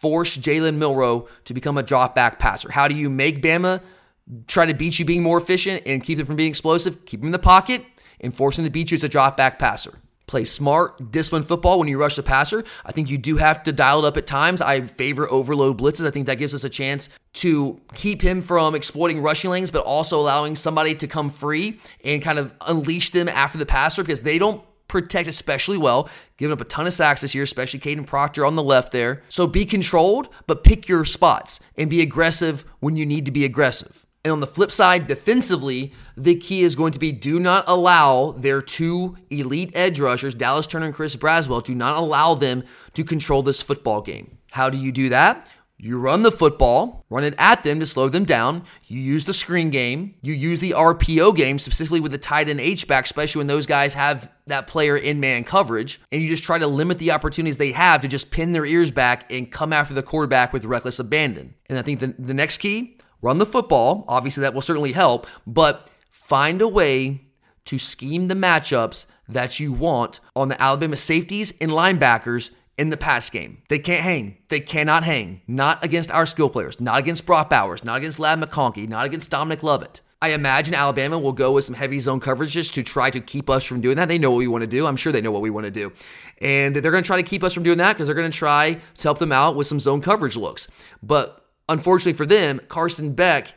force Jalen Milroe to become a drop back passer. How do you make Bama try to beat you being more efficient and keep them from being explosive? Keep them in the pocket and force them to beat you as a drop back passer. Play smart, disciplined football when you rush the passer. I think you do have to dial it up at times. I favor overload blitzes. I think that gives us a chance to keep him from exploiting rushing lanes, but also allowing somebody to come free and kind of unleash them after the passer because they don't protect especially well, giving up a ton of sacks this year, especially Kadyn Proctor on the left there. So be controlled, but pick your spots and be aggressive when you need to be aggressive. And on the flip side, defensively, the key is going to be do not allow their two elite edge rushers, Dallas Turner and Chris Braswell, do not allow them to control this football game. How do you do that? You run the football, run it at them to slow them down. You use the screen game. You use the R P O game, specifically with the tight end H-back, especially when those guys have that player in man coverage. And you just try to limit the opportunities they have to just pin their ears back and come after the quarterback with reckless abandon. And I think the, the next key, run the football. Obviously, that will certainly help, but find a way to scheme the matchups that you want on the Alabama safeties and linebackers in the pass game. They can't hang. They cannot hang. Not against our skill players. Not against Brock Bowers. Not against Ladd McConkey. Not against Dominic Lovett. I imagine Alabama will go with some heavy zone coverages to try to keep us from doing that. They know what we want to do. I'm sure they know what we want to do. And they're going to try to keep us from doing that because they're going to try to help them out with some zone coverage looks. But unfortunately for them, Carson Beck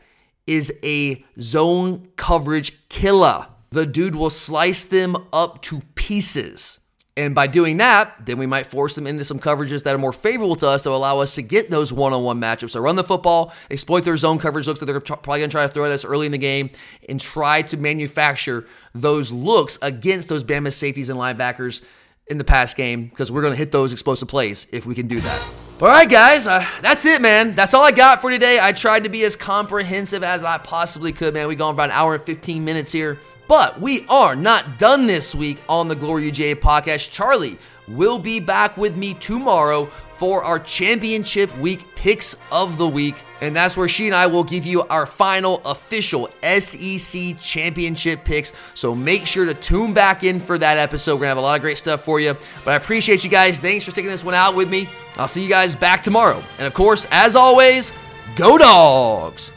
is a zone coverage killer. The dude will slice them up to pieces. And by doing that, then we might force them into some coverages that are more favorable to us that will allow us to get those one-on-one matchups. So run the football, exploit their zone coverage looks that they're probably going to try to throw at us early in the game, and try to manufacture those looks against those Bama safeties and linebackers in the pass game, because we're going to hit those explosive plays if we can do that. But all right, guys, uh, that's it, man. That's all I got for today. I tried to be as comprehensive as I possibly could, man. We've gone about an hour and fifteen minutes here. But we are not done this week on the Glory U G A podcast. Charlie will be back with me tomorrow for our championship week picks of the week. And that's where she and I will give you our final official S E C championship picks. So make sure to tune back in for that episode. We're going to have a lot of great stuff for you. But I appreciate you guys. Thanks for sticking this one out with me. I'll see you guys back tomorrow. And of course, as always, go Dogs!